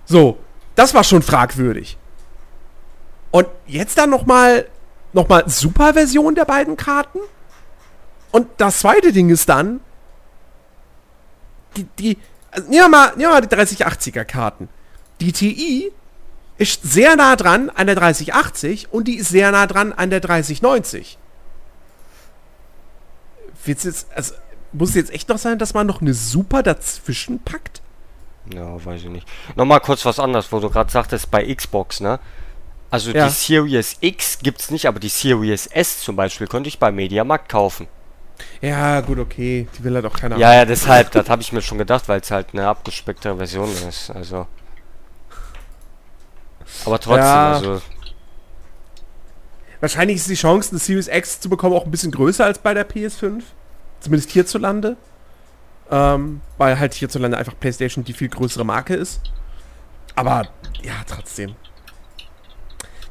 So, das war schon fragwürdig. Und jetzt dann nochmal Super-Version der beiden Karten? Und das zweite Ding ist dann, also nehmen wir mal die 3080er Karten. Die Ti ist sehr nah dran an der 3080 und die ist sehr nah dran an der 3090. Also, muss es jetzt echt noch sein, dass man noch eine Super dazwischen packt? Ja, weiß ich nicht. Nochmal kurz was anderes, wo du gerade sagtest, bei Xbox, ne? Also ja, die Series X gibt's nicht, aber die Series S zum Beispiel konnte ich bei Mediamarkt kaufen. Ja, gut, okay. Die will halt auch keiner haben. Ja, deshalb, das habe ich mir schon gedacht, weil es halt eine abgespecktere Version ist, also. Aber trotzdem, ja, also... Wahrscheinlich ist die Chance, eine Series X zu bekommen, auch ein bisschen größer als bei der PS5. Zumindest hierzulande. Weil halt hierzulande einfach PlayStation die viel größere Marke ist. Aber, ja, trotzdem.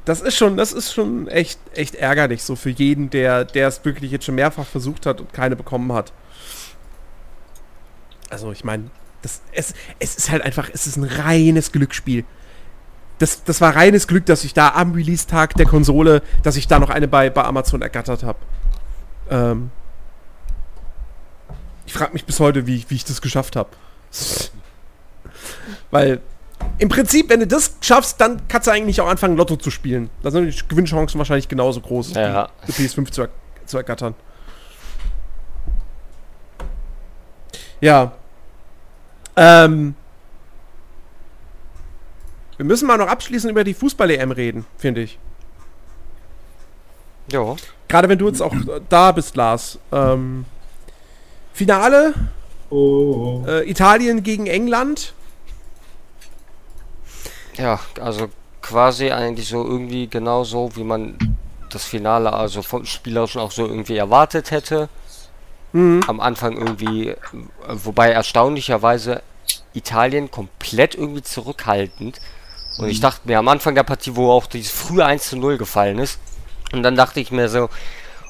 Das ist schon echt ärgerlich, so für jeden, der es wirklich jetzt schon mehrfach versucht hat und keine bekommen hat. Also, ich meine, es ist halt einfach, es ist ein reines Glücksspiel. Das war reines Glück, dass ich da am Release-Tag der Konsole, dass ich da noch eine bei Amazon ergattert habe. Ich frage mich bis heute, wie ich das geschafft habe. Weil im Prinzip, wenn du das schaffst, dann kannst du eigentlich auch anfangen, Lotto zu spielen. Da sind die Gewinnchancen wahrscheinlich genauso groß, ja, die PS5 zu ergattern. Ja. Wir müssen mal noch abschließend über die Fußball-EM reden, finde ich. Ja. Gerade wenn du jetzt auch da bist, Lars. Finale. Oh. Italien gegen England. Ja, also quasi eigentlich so irgendwie genauso, wie man das Finale also vom Spieler schon auch so irgendwie erwartet hätte. Mhm. Am Anfang irgendwie, wobei erstaunlicherweise Italien komplett irgendwie zurückhaltend. Und ich dachte mir am Anfang der Partie, wo auch dieses frühe 1:0 gefallen ist, und dann dachte ich mir so,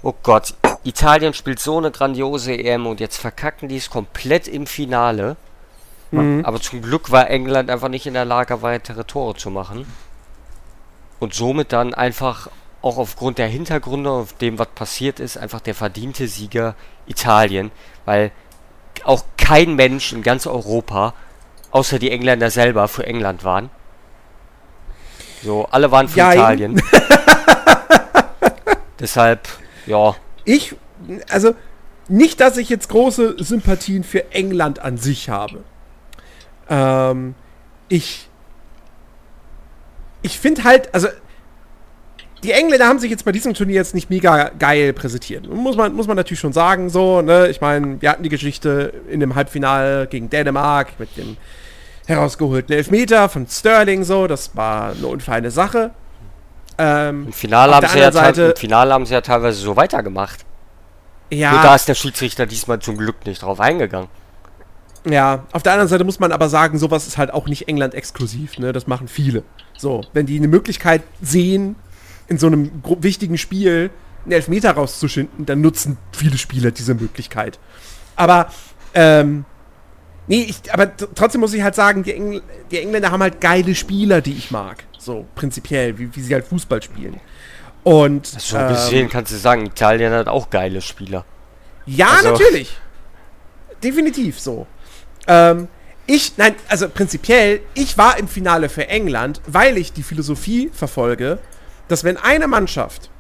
oh Gott, Italien spielt so eine grandiose EM und jetzt verkacken die es komplett im Finale. Mhm. Aber zum Glück war England einfach nicht in der Lage, weitere Tore zu machen. Und somit dann einfach auch aufgrund der Hintergründe, auf dem was passiert ist, einfach der verdiente Sieger Italien. Weil auch kein Mensch in ganz Europa, außer die Engländer selber, für England waren. So, alle waren für Italien. Deshalb, ja. Also, nicht, dass ich jetzt große Sympathien für England an sich habe. Ich finde halt, also, die Engländer haben sich jetzt bei diesem Turnier jetzt nicht mega geil präsentiert. Muss man natürlich schon sagen, so, ne? Ich meine, wir hatten die Geschichte in dem Halbfinale gegen Dänemark mit dem herausgeholten Elfmeter von Sterling, so, das war eine unfeine Sache. Im Finale haben sie ja teilweise so weitergemacht. Ja. Nur da ist der Schiedsrichter diesmal zum Glück nicht drauf eingegangen. Ja, auf der anderen Seite muss man aber sagen, sowas ist halt auch nicht England exklusiv, ne? Das machen viele. So, wenn die eine Möglichkeit sehen, in so einem wichtigen Spiel einen Elfmeter rauszuschinden, dann nutzen viele Spieler diese Möglichkeit. Aber, aber trotzdem muss ich halt sagen, die Engländer haben halt geile Spieler, die ich mag. So, prinzipiell, wie sie halt Fußball spielen. Und so ein bisschen kannst du sagen, Italien hat auch geile Spieler. Ja, also, natürlich. Definitiv so. Prinzipiell, ich war im Finale für England, weil ich die Philosophie verfolge, dass wenn eine Mannschaft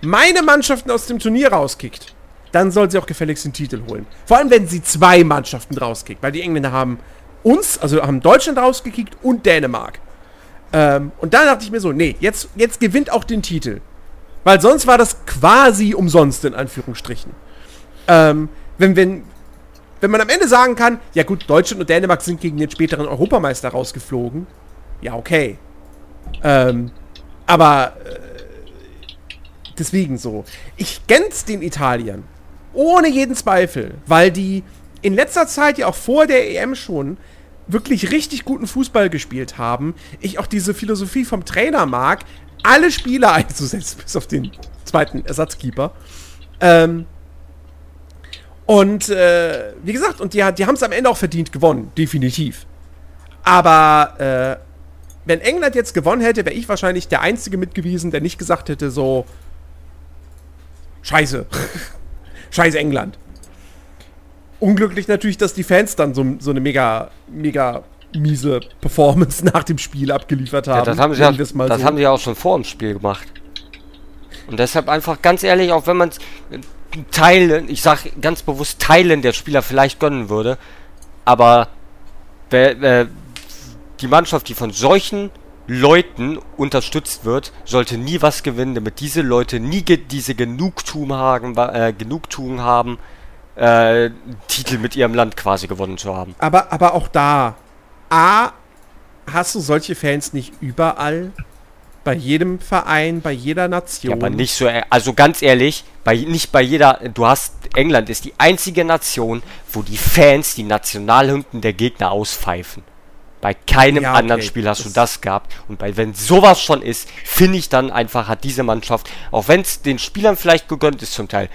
meine Mannschaften aus dem Turnier rauskickt, dann soll sie auch gefälligst den Titel holen. Vor allem, wenn sie zwei Mannschaften rauskickt, weil die Engländer haben haben Deutschland rausgekickt und Dänemark. Und dann dachte ich mir so, nee, jetzt gewinnt auch den Titel. Weil sonst war das quasi umsonst, in Anführungsstrichen. Wenn man am Ende sagen kann, ja gut, Deutschland und Dänemark sind gegen den späteren Europameister rausgeflogen, ja okay. Aber deswegen so. Ich gönn's den Italiern. Ohne jeden Zweifel. Weil die in letzter Zeit ja auch vor der EM schon wirklich richtig guten Fußball gespielt haben. Ich auch diese Philosophie vom Trainer mag, alle Spieler einzusetzen, bis auf den zweiten Ersatzkeeper. Wie gesagt, und die haben es am Ende auch verdient gewonnen. Definitiv. Aber, wenn England jetzt gewonnen hätte, wäre ich wahrscheinlich der Einzige mitgewesen, der nicht gesagt hätte, so Scheiße. Scheiß England. Unglücklich natürlich, dass die Fans dann so eine mega, mega miese Performance nach dem Spiel abgeliefert haben. Ja, das haben sie ja auch schon vor dem Spiel gemacht. Und deshalb einfach ganz ehrlich, auch wenn man es Teilen der Spieler vielleicht gönnen würde, aber die Mannschaft, die von solchen Leuten unterstützt wird, sollte nie was gewinnen, damit diese Leute nie diese Genugtuung haben, Titel mit ihrem Land quasi gewonnen zu haben. Aber auch da, hast du solche Fans nicht überall? Bei jedem Verein, bei jeder Nation? Ja, aber nicht so, also ganz ehrlich, England ist die einzige Nation, wo die Fans die Nationalhymnen der Gegner auspfeifen. Bei keinem anderen Spiel hast du das gehabt. Und wenn sowas schon ist, finde ich dann einfach, hat diese Mannschaft, auch wenn es den Spielern vielleicht gegönnt ist zum Teil,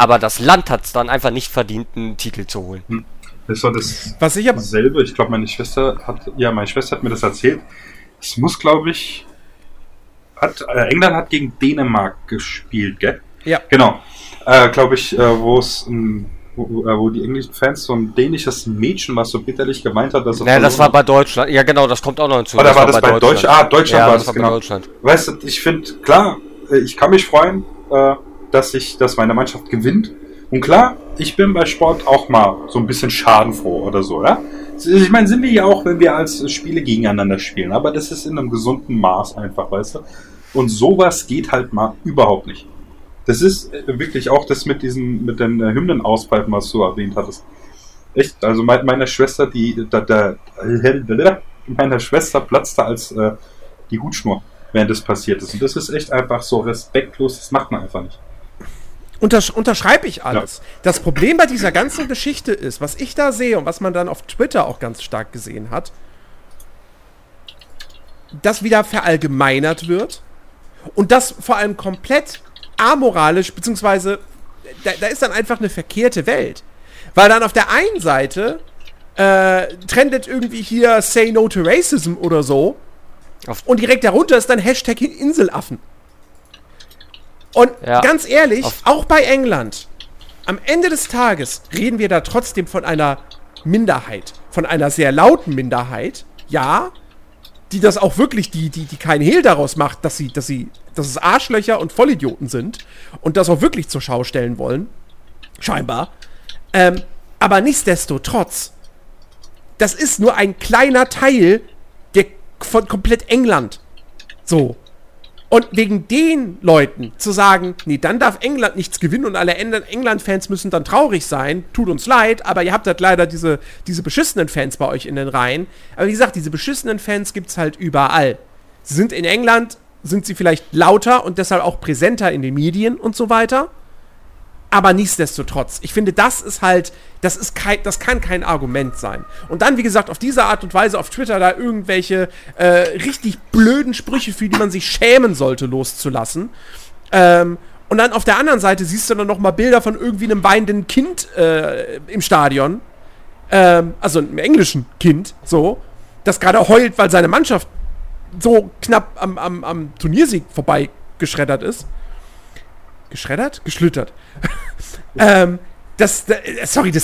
aber das Land hat es dann einfach nicht verdient, einen Titel zu holen. Das war dasselbe. Ich glaube, meine Schwester hat mir das erzählt, Es muss, glaube ich, England hat gegen Dänemark gespielt, gell? Ja. Genau. Glaube ich, wo die englischen Fans so ein dänisches Mädchen, was so bitterlich gemeint hat, dass... Naja, das war bei Deutschland. Ja, genau, das kommt auch noch hinzu. Oder war das bei Deutschland? Ah, Deutschland war das, genau. Weißt du, ich finde, klar, ich kann mich freuen, dass meine Mannschaft gewinnt. Und klar, ich bin bei Sport auch mal so ein bisschen schadenfroh oder so, ja? Ich meine, sind wir ja auch, wenn wir als Spiele gegeneinander spielen, aber das ist in einem gesunden Maß einfach, weißt du? Und sowas geht halt mal überhaupt nicht. Das ist wirklich auch das mit den Hymnen auspfeifen, was du erwähnt hattest. Echt, also meine Schwester, meine Schwester platzte als die Hutschnur, während das passiert ist. Und das ist echt einfach so respektlos, das macht man einfach nicht. Unterschreibe ich alles. Ja. Das Problem bei dieser ganzen Geschichte ist, was ich da sehe und was man dann auf Twitter auch ganz stark gesehen hat, dass wieder verallgemeinert wird und das vor allem komplett amoralisch, beziehungsweise da ist dann einfach eine verkehrte Welt. Weil dann auf der einen Seite trendet irgendwie hier Say No to Racism oder so und direkt darunter ist dann Hashtag Inselaffen. Und ganz ehrlich, auch bei England, am Ende des Tages reden wir da trotzdem von einer Minderheit, von einer sehr lauten Minderheit, ja, die das auch wirklich, die keinen Hehl daraus macht, dass es Arschlöcher und Vollidioten sind und das auch wirklich zur Schau stellen wollen, scheinbar. Aber nichtsdestotrotz, das ist nur ein kleiner Teil von komplett England. So. Und wegen den Leuten zu sagen, nee, dann darf England nichts gewinnen und alle England-Fans müssen dann traurig sein, tut uns leid, aber ihr habt halt leider diese beschissenen Fans bei euch in den Reihen. Aber wie gesagt, diese beschissenen Fans gibt's halt überall. Sie sind in England, sind sie vielleicht lauter und deshalb auch präsenter in den Medien und so weiter. Aber nichtsdestotrotz, ich finde, das kann kein Argument sein. Und dann, wie gesagt, auf diese Art und Weise auf Twitter da irgendwelche richtig blöden Sprüche, für die man sich schämen sollte, loszulassen. Und dann auf der anderen Seite siehst du dann noch mal Bilder von irgendwie einem weinenden Kind im Stadion. Also einem englischen Kind, so. Das gerade heult, weil seine Mannschaft so knapp am Turniersieg vorbeigeschreddert ist. Geschreddert? Geschlüttert. Das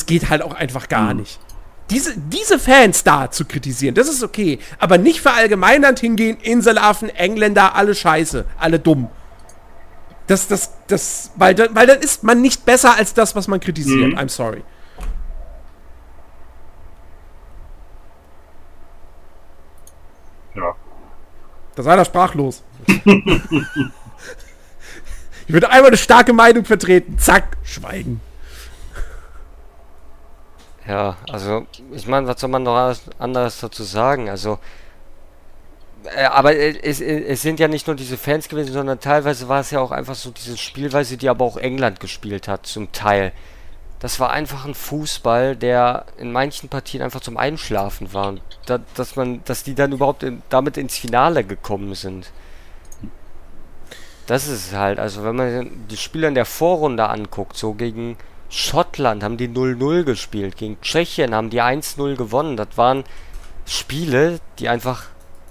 geht halt auch einfach gar nicht. Diese Fans da zu kritisieren, das ist okay. Aber nicht verallgemeinernd hingehen, Inselaffen, Engländer, alle scheiße, alle dumm. Weil dann ist man nicht besser als das, was man kritisiert. I'm sorry. Ja. Da sei er sprachlos. Ich würde einmal eine starke Meinung vertreten. Zack, schweigen. Ja, also, ich meine, was soll man noch anderes dazu sagen? Also, aber es sind ja nicht nur diese Fans gewesen, sondern teilweise war es ja auch einfach so diese Spielweise, die aber auch England gespielt hat, zum Teil. Das war einfach ein Fußball, der in manchen Partien einfach zum Einschlafen war. Und dass die dann überhaupt damit ins Finale gekommen sind. Das ist halt, also wenn man die Spieler in der Vorrunde anguckt, so gegen Schottland haben die 0-0 gespielt, gegen Tschechien haben die 1-0 gewonnen. Das waren Spiele, die einfach,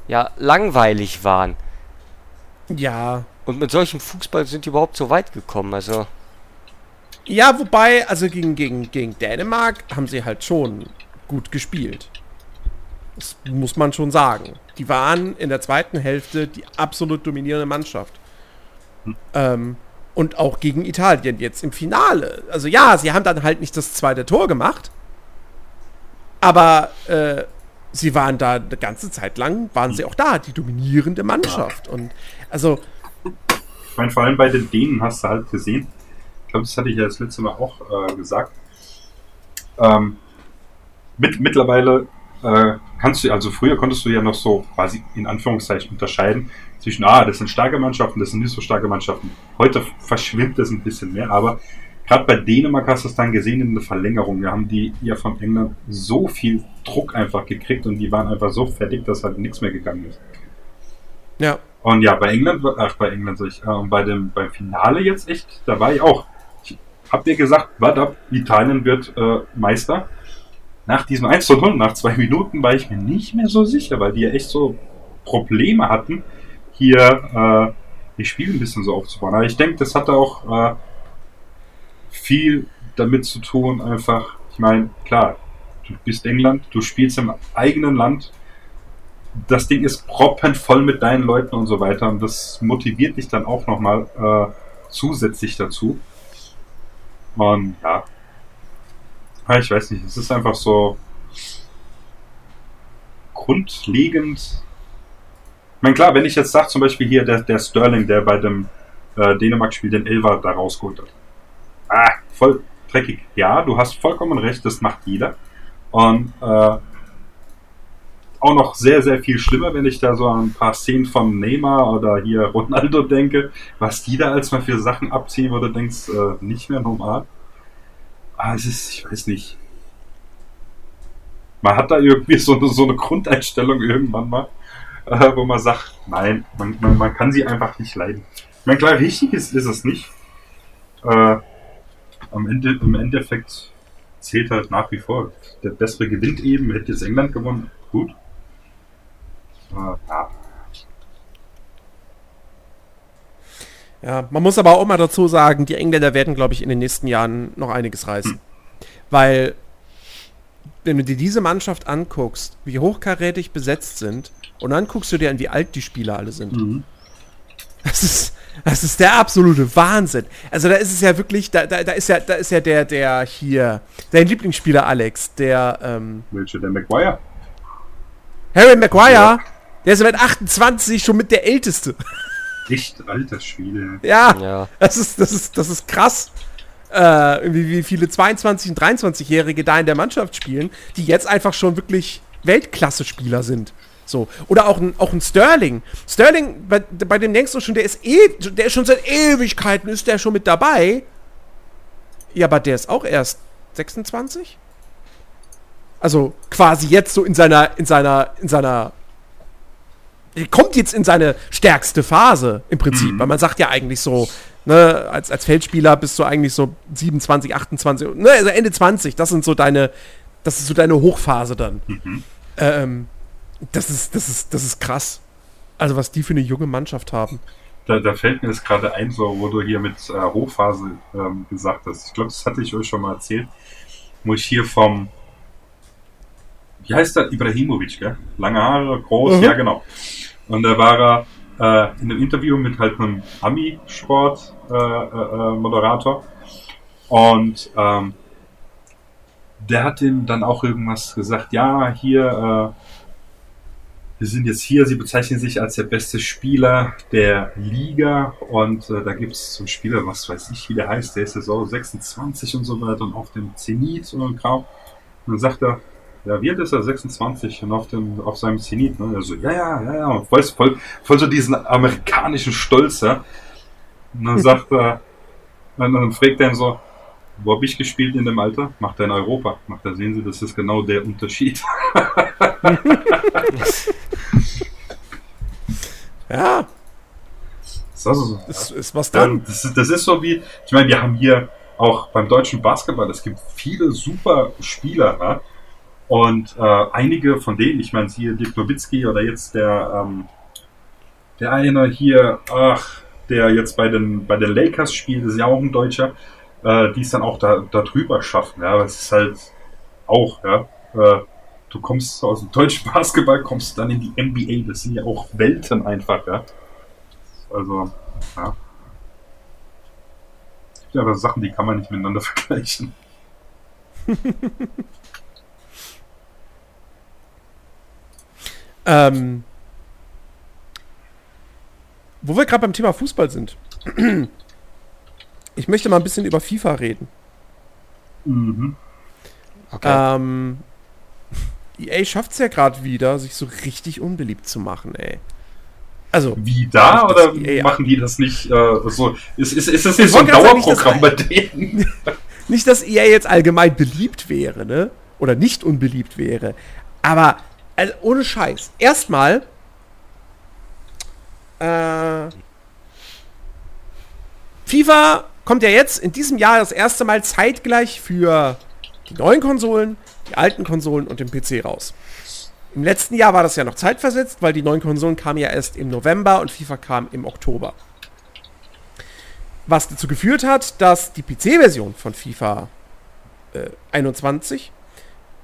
ja, langweilig waren. Ja. Und mit solchem Fußball sind die überhaupt so weit gekommen, also... Ja, wobei, also gegen Dänemark haben sie halt schon gut gespielt. Das muss man schon sagen. Die waren in der zweiten Hälfte die absolut dominierende Mannschaft. Und auch gegen Italien jetzt im Finale. Also ja, sie haben dann halt nicht das zweite Tor gemacht, aber sie waren da eine ganze Zeit lang, waren sie auch da, die dominierende Mannschaft. Und also... Ich meine, vor allem bei den Dänen hast du halt gesehen, ich glaube, das hatte ich ja das letzte Mal auch gesagt, mittlerweile kannst du, also früher konntest du ja noch so quasi in Anführungszeichen unterscheiden, zwischen, das sind starke Mannschaften, das sind nicht so starke Mannschaften. Heute verschwimmt das ein bisschen mehr, aber gerade bei Dänemark hast du es dann gesehen in der Verlängerung. Wir haben die ja von England so viel Druck einfach gekriegt und die waren einfach so fertig, dass halt nichts mehr gegangen ist. Ja. Und ja, beim Finale jetzt echt, da war ich auch. Ich hab dir gesagt, warte ab, Italien wird Meister. Nach diesem 1:0, nach 2 Minuten war ich mir nicht mehr so sicher, weil die ja echt so Probleme hatten, hier die Spiele ein bisschen so aufzubauen. Aber ich denke, das hat auch viel damit zu tun, einfach, ich meine, klar, du bist England, du spielst im eigenen Land, das Ding ist proppenvoll mit deinen Leuten und so weiter und das motiviert dich dann auch nochmal zusätzlich dazu. Und ja, ich weiß nicht, es ist einfach so grundlegend. Ich meine, klar, wenn ich jetzt sage, zum Beispiel hier der Sterling, der bei dem Dänemark-Spiel den Elfer da rausgeholt hat. Voll dreckig. Ja, du hast vollkommen recht, das macht jeder. Und auch noch sehr, sehr viel schlimmer, wenn ich da so an ein paar Szenen von Neymar oder hier Ronaldo denke, was die da als mal für Sachen abziehen, wo du denkst, nicht mehr normal. Aber es ist, ich weiß nicht. Man hat da irgendwie so eine Grundeinstellung irgendwann mal, wo man sagt, nein, man kann sie einfach nicht leiden. Ich meine, klar, richtig ist es nicht. Im Endeffekt zählt halt nach wie vor. Der Bessere gewinnt eben, hätte jetzt England gewonnen. Gut. Ja. Ja, man muss aber auch mal dazu sagen, die Engländer werden, glaube ich, in den nächsten Jahren noch einiges reißen. Weil, wenn du dir diese Mannschaft anguckst, wie hochkarätig besetzt sind, und dann guckst du dir an, wie alt die Spieler alle sind. Mhm. Das ist der absolute Wahnsinn. Also da ist es ja wirklich, da ist ja der hier, dein Lieblingsspieler Alex, welcher, der Maguire? Harry Maguire, ja. Der ist ja mit 28 schon mit der Älteste. Echt altes Spiel. Ja. Das ist krass, wie viele 22- und 23-Jährige da in der Mannschaft spielen, die jetzt einfach schon wirklich Weltklasse-Spieler sind. So. Oder auch ein Sterling. Sterling, bei dem denkst du schon, der ist schon seit Ewigkeiten ist der schon mit dabei. Ja, aber der ist auch erst 26? Also quasi jetzt so in seiner der kommt jetzt in seine stärkste Phase im Prinzip, weil man sagt ja eigentlich so, ne, als Feldspieler bist du eigentlich so 27, 28, ne, also Ende 20, das ist so deine Hochphase dann. Das ist krass. Also was die für eine junge Mannschaft haben. Da fällt mir das gerade ein, so, wo du hier mit Hochphase gesagt hast. Ich glaube, das hatte ich euch schon mal erzählt. Wo ich hier vom, wie heißt der? Ibrahimovic, gell? Lange Haare, groß, ja genau. Und da war er in einem Interview mit halt einem Ami-Sport-Moderator. Und der hat ihm dann auch irgendwas gesagt. Ja, hier... Wir sind jetzt hier, sie bezeichnen sich als der beste Spieler der Liga und da gibt es so einen Spieler, was weiß ich, wie der heißt, der ist ja so 26 und so weiter und auf dem Zenit und Kram. Und dann sagt er, ja, wie alt ist er, 26 und auf seinem Zenit, ne? Also ja, und voll so diesen amerikanischen Stolz, ja. Und dann sagt er, und dann fragt er ihn so, wo habe ich gespielt in dem Alter? Macht er in Europa. Macht er, sehen Sie, das ist genau der Unterschied. Ja. Ist was dann? Das ist so wie, ich meine, wir haben hier auch beim deutschen Basketball, es gibt viele super Spieler, ne? Und einige von denen, ich meine, hier Dirk Nowitzki oder jetzt der eine hier, der jetzt bei den Lakers spielt, ist ja auch ein Deutscher, die es dann auch da drüber schaffen, ja, aber es ist halt auch, ja, du kommst aus dem deutschen Basketball, kommst dann in die NBA. Das sind ja auch Welten einfach, ja. Also, ja. Es gibt ja aber Sachen, die kann man nicht miteinander vergleichen. Wo wir gerade beim Thema Fußball sind. Ich möchte mal ein bisschen über FIFA reden. Mhm. Okay. EA schafft es ja gerade wieder, sich so richtig unbeliebt zu machen, ey. Also, wie da, oder EA machen die das nicht so? Ist das nicht so ein Dauerprogramm bei denen? Nicht, dass EA jetzt allgemein beliebt wäre, ne? Oder nicht unbeliebt wäre. Aber, also ohne Scheiß. Erstmal, FIFA kommt ja jetzt in diesem Jahr das erste Mal zeitgleich für die neuen Konsolen, die alten Konsolen und den PC raus. Im letzten Jahr war das ja noch zeitversetzt, weil die neuen Konsolen kamen ja erst im November und FIFA kam im Oktober. Was dazu geführt hat, dass die PC-Version von FIFA 21,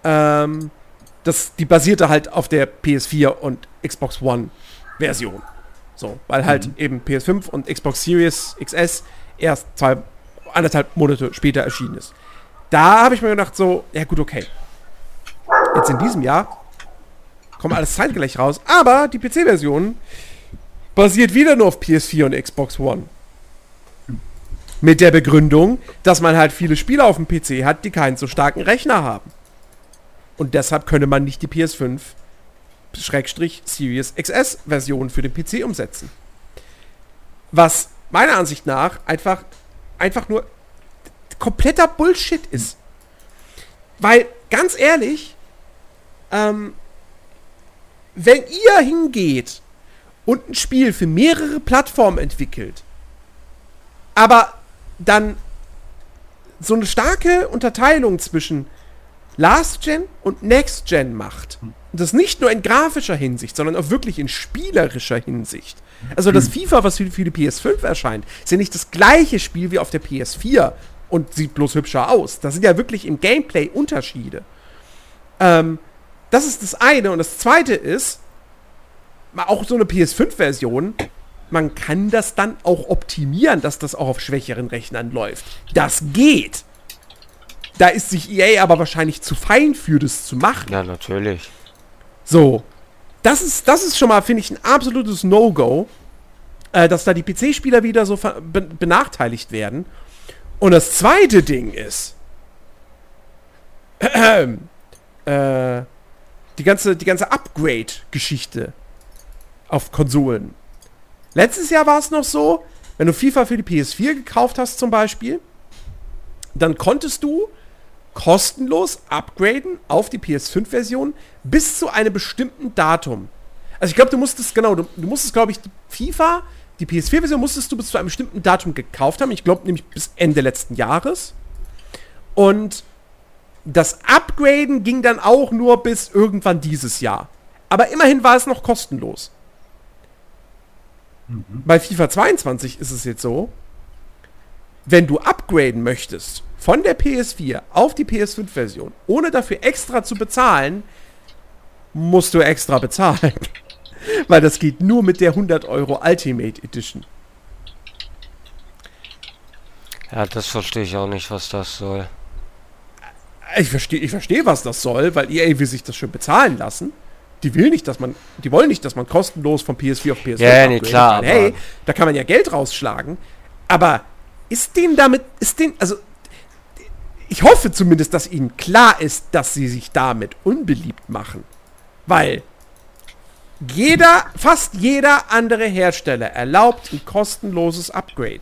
die basierte halt auf der PS4 und Xbox One-Version. So, weil halt eben PS5 und Xbox Series XS erst 1,5 Monate später erschienen ist. Da habe ich mir gedacht so, ja gut, okay. Jetzt in diesem Jahr kommt alles zeitgleich raus, aber die PC-Version basiert wieder nur auf PS4 und Xbox One. Mit der Begründung, dass man halt viele Spiele auf dem PC hat, die keinen so starken Rechner haben. Und deshalb könne man nicht die PS5-Series XS-Version für den PC umsetzen. Was meiner Ansicht nach einfach nur kompletter Bullshit ist. Weil, ganz ehrlich, wenn ihr hingeht und ein Spiel für mehrere Plattformen entwickelt, aber dann so eine starke Unterteilung zwischen Last-Gen und Next-Gen macht, und das nicht nur in grafischer Hinsicht, sondern auch wirklich in spielerischer Hinsicht. Also das FIFA, was für die PS5 erscheint, ist ja nicht das gleiche Spiel wie auf der PS4 und sieht bloß hübscher aus. Das sind ja wirklich im Gameplay Unterschiede. Das ist das eine. Und das zweite ist, auch so eine PS5-Version, man kann das dann auch optimieren, dass das auch auf schwächeren Rechnern läuft. Das geht. Da ist sich EA aber wahrscheinlich zu fein für, das zu machen. Ja, natürlich. So. Das ist schon mal, finde ich, ein absolutes No-Go, dass da die PC-Spieler wieder so benachteiligt werden. Und das zweite Ding ist, die ganze Upgrade-Geschichte auf Konsolen. Letztes Jahr war es noch so, wenn du FIFA für die PS4 gekauft hast zum Beispiel, dann konntest du kostenlos upgraden auf die PS5-Version bis zu einem bestimmten Datum. Also ich glaube, du musstest, glaube ich, FIFA, die PS4-Version musstest du bis zu einem bestimmten Datum gekauft haben. Ich glaube nämlich bis Ende letzten Jahres. Und das Upgraden ging dann auch nur bis irgendwann dieses Jahr. Aber immerhin war es noch kostenlos. Bei FIFA 22 ist es jetzt so, wenn du upgraden möchtest von der PS4 auf die PS5-Version, ohne dafür extra zu bezahlen, musst du extra bezahlen. Weil das geht nur mit der 100€ Ultimate Edition. Ja, das verstehe ich auch nicht, was das soll. Ich verstehe, was das soll, weil EA will sich das schon bezahlen lassen. Die wollen nicht, dass man kostenlos von PS4 auf PS5 upgradet. Ja, nee, klar. Hey, da kann man ja Geld rausschlagen. Aber ist denen, also ich hoffe zumindest, dass ihnen klar ist, dass sie sich damit unbeliebt machen. Weil fast jeder andere Hersteller erlaubt ein kostenloses Upgrade.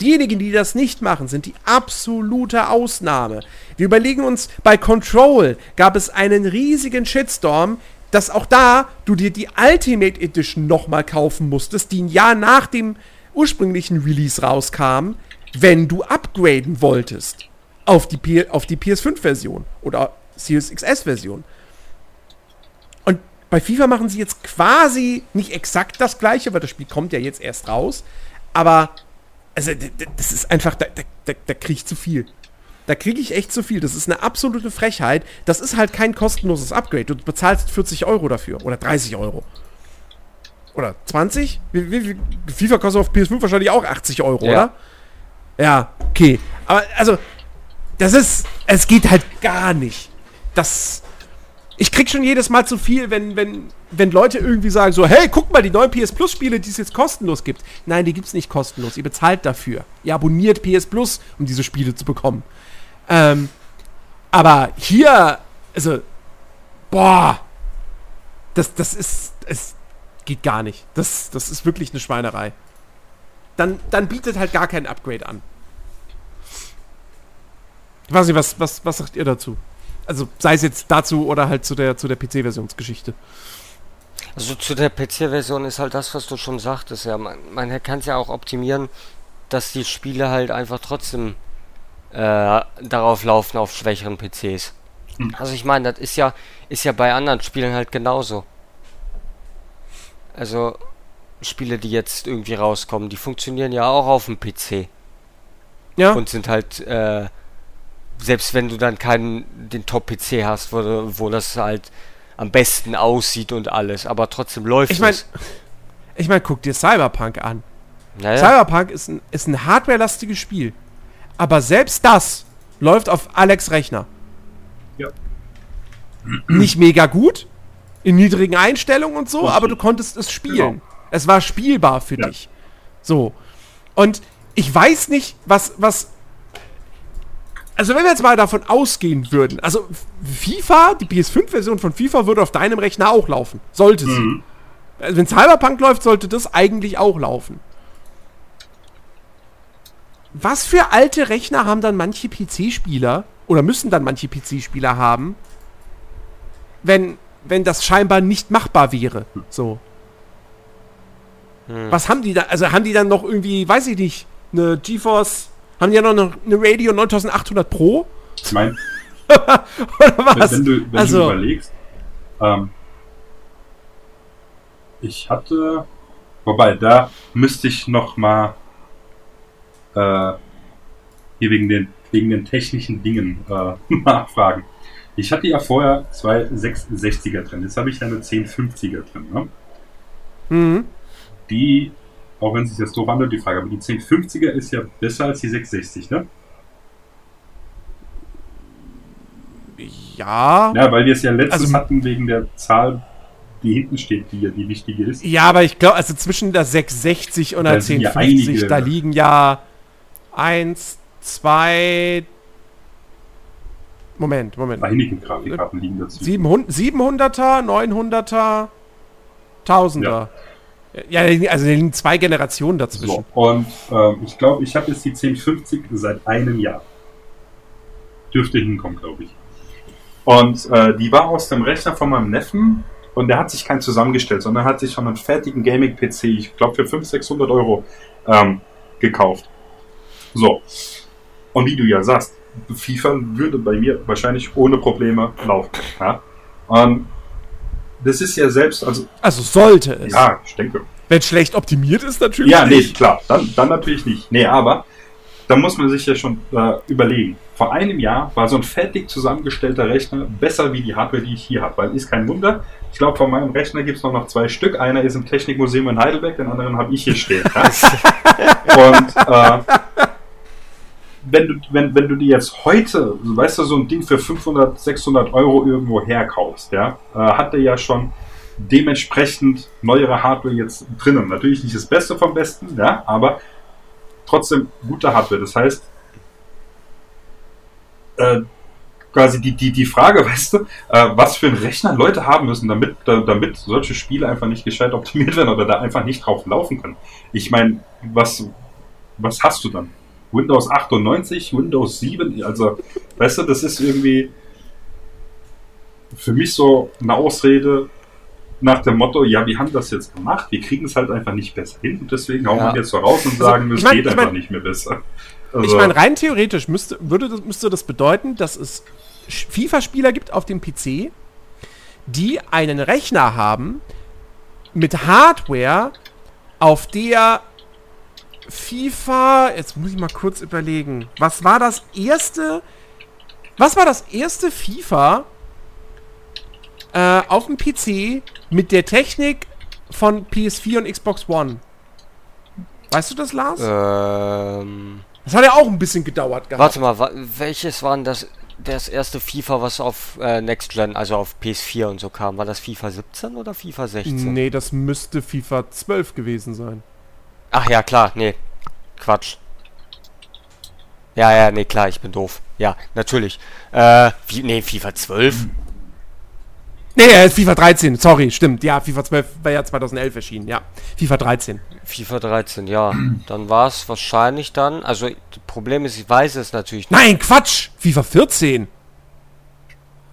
Diejenigen, die das nicht machen, sind die absolute Ausnahme. Wir überlegen uns, bei Control gab es einen riesigen Shitstorm, dass auch da du dir die Ultimate Edition nochmal kaufen musstest, die ein Jahr nach dem ursprünglichen Release rauskam, wenn du upgraden wolltest auf die PS5-Version oder Series XS-Version. Und bei FIFA machen sie jetzt quasi nicht exakt das Gleiche, weil das Spiel kommt ja jetzt erst raus, aber also, das ist einfach, da kriege ich zu viel. Da kriege ich echt zu viel. Das ist eine absolute Frechheit. Das ist halt kein kostenloses Upgrade. Du bezahlst 40€ dafür. Oder 30€. Oder 20? FIFA kostet auf PS5 wahrscheinlich auch 80€, ja. Oder? Ja, okay. Aber, also, es geht halt gar nicht. Ich krieg schon jedes Mal zu viel, wenn Leute irgendwie sagen so, hey, guck mal, die neuen PS Plus Spiele, die es jetzt kostenlos gibt. Nein, die gibt's nicht kostenlos. Ihr bezahlt dafür. Ihr abonniert PS Plus, um diese Spiele zu bekommen. Aber hier, also, boah, es geht gar nicht. Das ist wirklich eine Schweinerei. Dann bietet halt gar kein Upgrade an. Ich weiß nicht, was sagt ihr dazu? Also sei es jetzt dazu oder halt zu der PC-Versionsgeschichte. Also zu der PC-Version ist halt das, was du schon sagtest, ja. Man kann es ja auch optimieren, dass die Spiele halt einfach trotzdem darauf laufen, auf schwächeren PCs. Also ich meine, das ist ja bei anderen Spielen halt genauso. Also Spiele, die jetzt irgendwie rauskommen, die funktionieren ja auch auf dem PC. Ja. Und sind halt, selbst wenn du dann den Top-PC hast, wo das halt am besten aussieht und alles, aber trotzdem läuft es. Ich meine, guck dir Cyberpunk an. Naja. Cyberpunk ist ein hardwarelastiges Spiel. Aber selbst das läuft auf Alex Rechner. Ja. Nicht mega gut, in niedrigen Einstellungen und so, aber du konntest es spielen. Genau. Es war spielbar für dich. So. Und ich weiß nicht, was... Also wenn wir jetzt mal davon ausgehen würden, also FIFA, die PS5-Version von FIFA würde auf deinem Rechner auch laufen. Sollte sie. Also wenn Cyberpunk läuft, sollte das eigentlich auch laufen. Was für alte Rechner haben dann manche PC-Spieler, oder müssen dann manche PC-Spieler haben, wenn das scheinbar nicht machbar wäre? So. Was haben die da? Also haben die dann noch irgendwie, weiß ich nicht, eine GeForce, haben die ja noch eine Radio 9800 Pro? Ich meine, oder was? Wenn du überlegst, ich hatte, wobei, da müsste ich noch mal hier wegen den technischen Dingen nachfragen. Ich hatte ja vorher zwei 660er drin, jetzt habe ich ja eine 1050er drin, ne? Mhm. Die, auch wenn sich das doof anhört, die Frage, aber die 1050er ist ja besser als die 660, ne? Ja. Ja, weil wir es ja letztens hatten wegen der Zahl, die hinten steht, die ja die wichtige ist. Ja, aber ich glaube, also zwischen der 660 und der 1050, ja, da liegen ja 1, 2... Moment. Einige Grafikkarten liegen dazu. 700er, 900er, 1000er. Ja, also da liegen 2 Generationen dazwischen. So, und ich glaube, ich habe jetzt die 1050 seit einem Jahr. Dürfte hinkommen, glaube ich. Und die war aus dem Rechner von meinem Neffen und der hat sich keinen zusammengestellt, sondern hat sich von einem fertigen Gaming-PC, ich glaube für 500-600 Euro, gekauft. So. Und wie du ja sagst, FIFA würde bei mir wahrscheinlich ohne Probleme laufen. Ja? Und das ist ja selbst, also sollte es. Ja, ich denke. Wenn es schlecht optimiert ist, natürlich nicht. Ja, nee, klar, dann natürlich nicht. Nee, aber da muss man sich ja schon überlegen. Vor einem Jahr war so ein fertig zusammengestellter Rechner besser wie die Hardware, die ich hier habe. Weil ist kein Wunder. Ich glaube, von meinem Rechner gibt es noch 2 Stück. Einer ist im Technikmuseum in Heidelberg, den anderen habe ich hier stehen. Ja? Und wenn du dir jetzt heute, weißt du, so ein Ding für 500-600 Euro irgendwo herkaufst, ja, hat der ja schon dementsprechend neuere Hardware jetzt drinnen. Natürlich nicht das Beste vom Besten, ja, aber trotzdem gute Hardware. Das heißt, quasi die Frage, weißt du, was für einen Rechner Leute haben müssen, damit solche Spiele einfach nicht gescheit optimiert werden oder da einfach nicht drauf laufen können. Ich meine, was hast du dann? Windows 98, Windows 7, also, weißt du, das ist irgendwie für mich so eine Ausrede nach dem Motto, ja, wir haben das jetzt gemacht, wir kriegen es halt einfach nicht besser hin und deswegen hauen wir jetzt so raus und sagen, es geht einfach nicht mehr besser. Also, ich meine, rein theoretisch müsste das bedeuten, dass es FIFA-Spieler gibt auf dem PC, die einen Rechner haben mit Hardware, auf der FIFA, jetzt muss ich mal kurz überlegen, was war das erste FIFA auf dem PC mit der Technik von PS4 und Xbox One? Weißt du das, Lars? Das hat ja auch ein bisschen gedauert gehabt. Warte mal, welches war denn das erste FIFA, was auf Next Gen, also auf PS4 und so kam? War das FIFA 17 oder FIFA 16? Nee, das müsste FIFA 12 gewesen sein. Ach ja, klar, nee, Quatsch. Ja, nee, klar, ich bin doof. Ja, natürlich. FIFA 12? Nee, FIFA 13, sorry, stimmt. Ja, FIFA 12 war ja 2011 erschienen, ja. FIFA 13. FIFA 13, ja. Dann war es wahrscheinlich dann, also, das Problem ist, ich weiß es natürlich nicht. Nein, Quatsch! FIFA 14!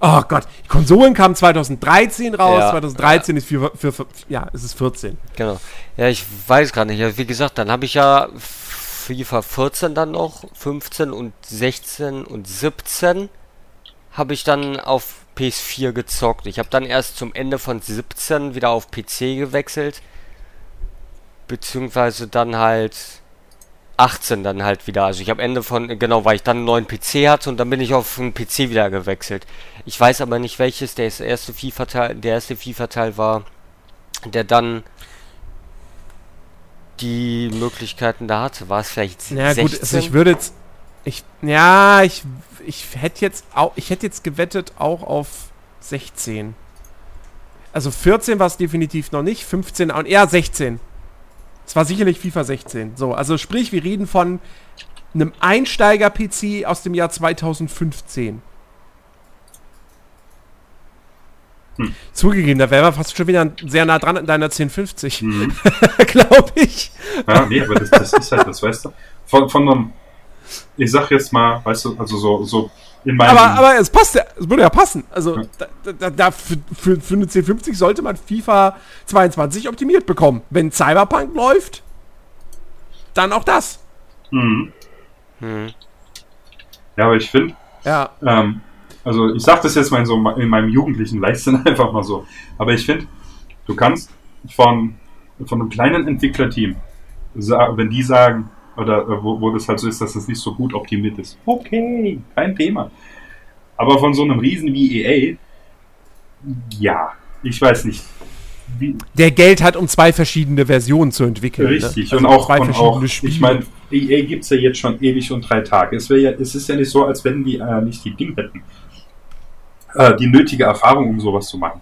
Oh Gott, die Konsolen kamen 2013 raus, ja, 2013 ist es ist 14. Genau. Ja, ich weiß gerade nicht. Ja, wie gesagt, dann habe ich ja FIFA 14 dann noch, 15 und 16 und 17 habe ich dann auf PS4 gezockt. Ich habe dann erst zum Ende von 17 wieder auf PC gewechselt. Beziehungsweise dann halt 18 dann halt wieder. Also ich habe Ende von, genau, weil ich dann einen neuen PC hatte und dann bin ich auf den PC wieder gewechselt. Ich weiß aber nicht welches, der erste FIFA-Teil war, der dann die Möglichkeiten da hatte. War es vielleicht 16? Ja gut, also ich würde jetzt, ich hätte jetzt gewettet auch auf 16. Also 14 war es definitiv noch nicht, 15 und eher 16. Es war sicherlich FIFA 16. So, also sprich, wir reden von einem Einsteiger-PC aus dem Jahr 2015. Hm. Zugegeben, da wäre man fast schon wieder sehr nah dran an deiner 1050. Mhm. Glaube ich. Ja, nee, aber das ist halt das, weißt du. Von einem, ich sag jetzt mal, weißt du, also so in meinem... Aber es passt ja, es würde ja passen. Also, ja. Für eine 1050 sollte man FIFA 22 optimiert bekommen. Wenn Cyberpunk läuft, dann auch das. Mhm. Hm. Ja, aber ich finde... Ja. Also ich sage das jetzt mal in meinem jugendlichen Leichtsinn einfach mal so. Aber ich finde, du kannst von einem kleinen Entwicklerteam, wenn die sagen, oder wo das halt so ist, dass das nicht so gut optimiert ist. Okay, kein Thema. Aber von so einem Riesen wie EA, ja, ich weiß nicht. Der Geld hat, um zwei verschiedene Versionen zu entwickeln. Richtig, ne? Also und auch ich meine, EA gibt es ja jetzt schon ewig und 3 Tage. Es ist ja nicht so, als wenn die nicht die Dinge hätten. Die nötige Erfahrung, um sowas zu machen.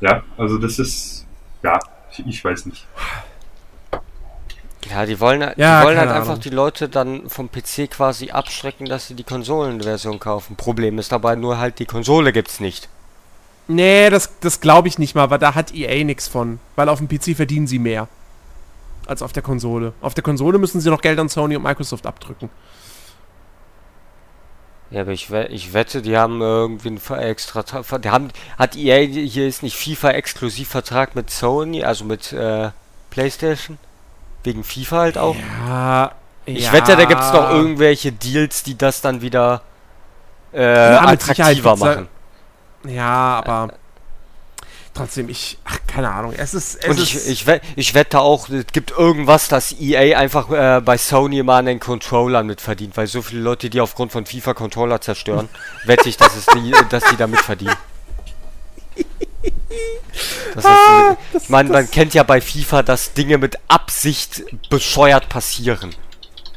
Ja, also das ist, ja, ich weiß nicht. Ja, die wollen halt einfach die Leute dann vom PC quasi abschrecken, dass sie die Konsolenversion kaufen. Problem ist dabei nur halt, die Konsole gibt's nicht. Nee, das glaube ich nicht mal, weil da hat EA nichts von. Weil auf dem PC verdienen sie mehr als auf der Konsole. Auf der Konsole müssen sie noch Geld an Sony und Microsoft abdrücken. Ja, aber ich wette, die haben irgendwie einen extra... Hat EA, hier ist nicht FIFA-Exklusivvertrag mit Sony, also mit PlayStation? Wegen FIFA halt auch? Ja, ich wette, da gibt es noch irgendwelche Deals, die das dann wieder attraktiver machen. Ja, aber... Trotzdem, keine Ahnung, ich wette auch, es gibt irgendwas, dass EA einfach bei Sony mal an den Controllern mitverdient, weil so viele Leute, die aufgrund von FIFA Controller zerstören, wette ich, dass die da mitverdienen. Man kennt ja bei FIFA, dass Dinge mit Absicht bescheuert passieren.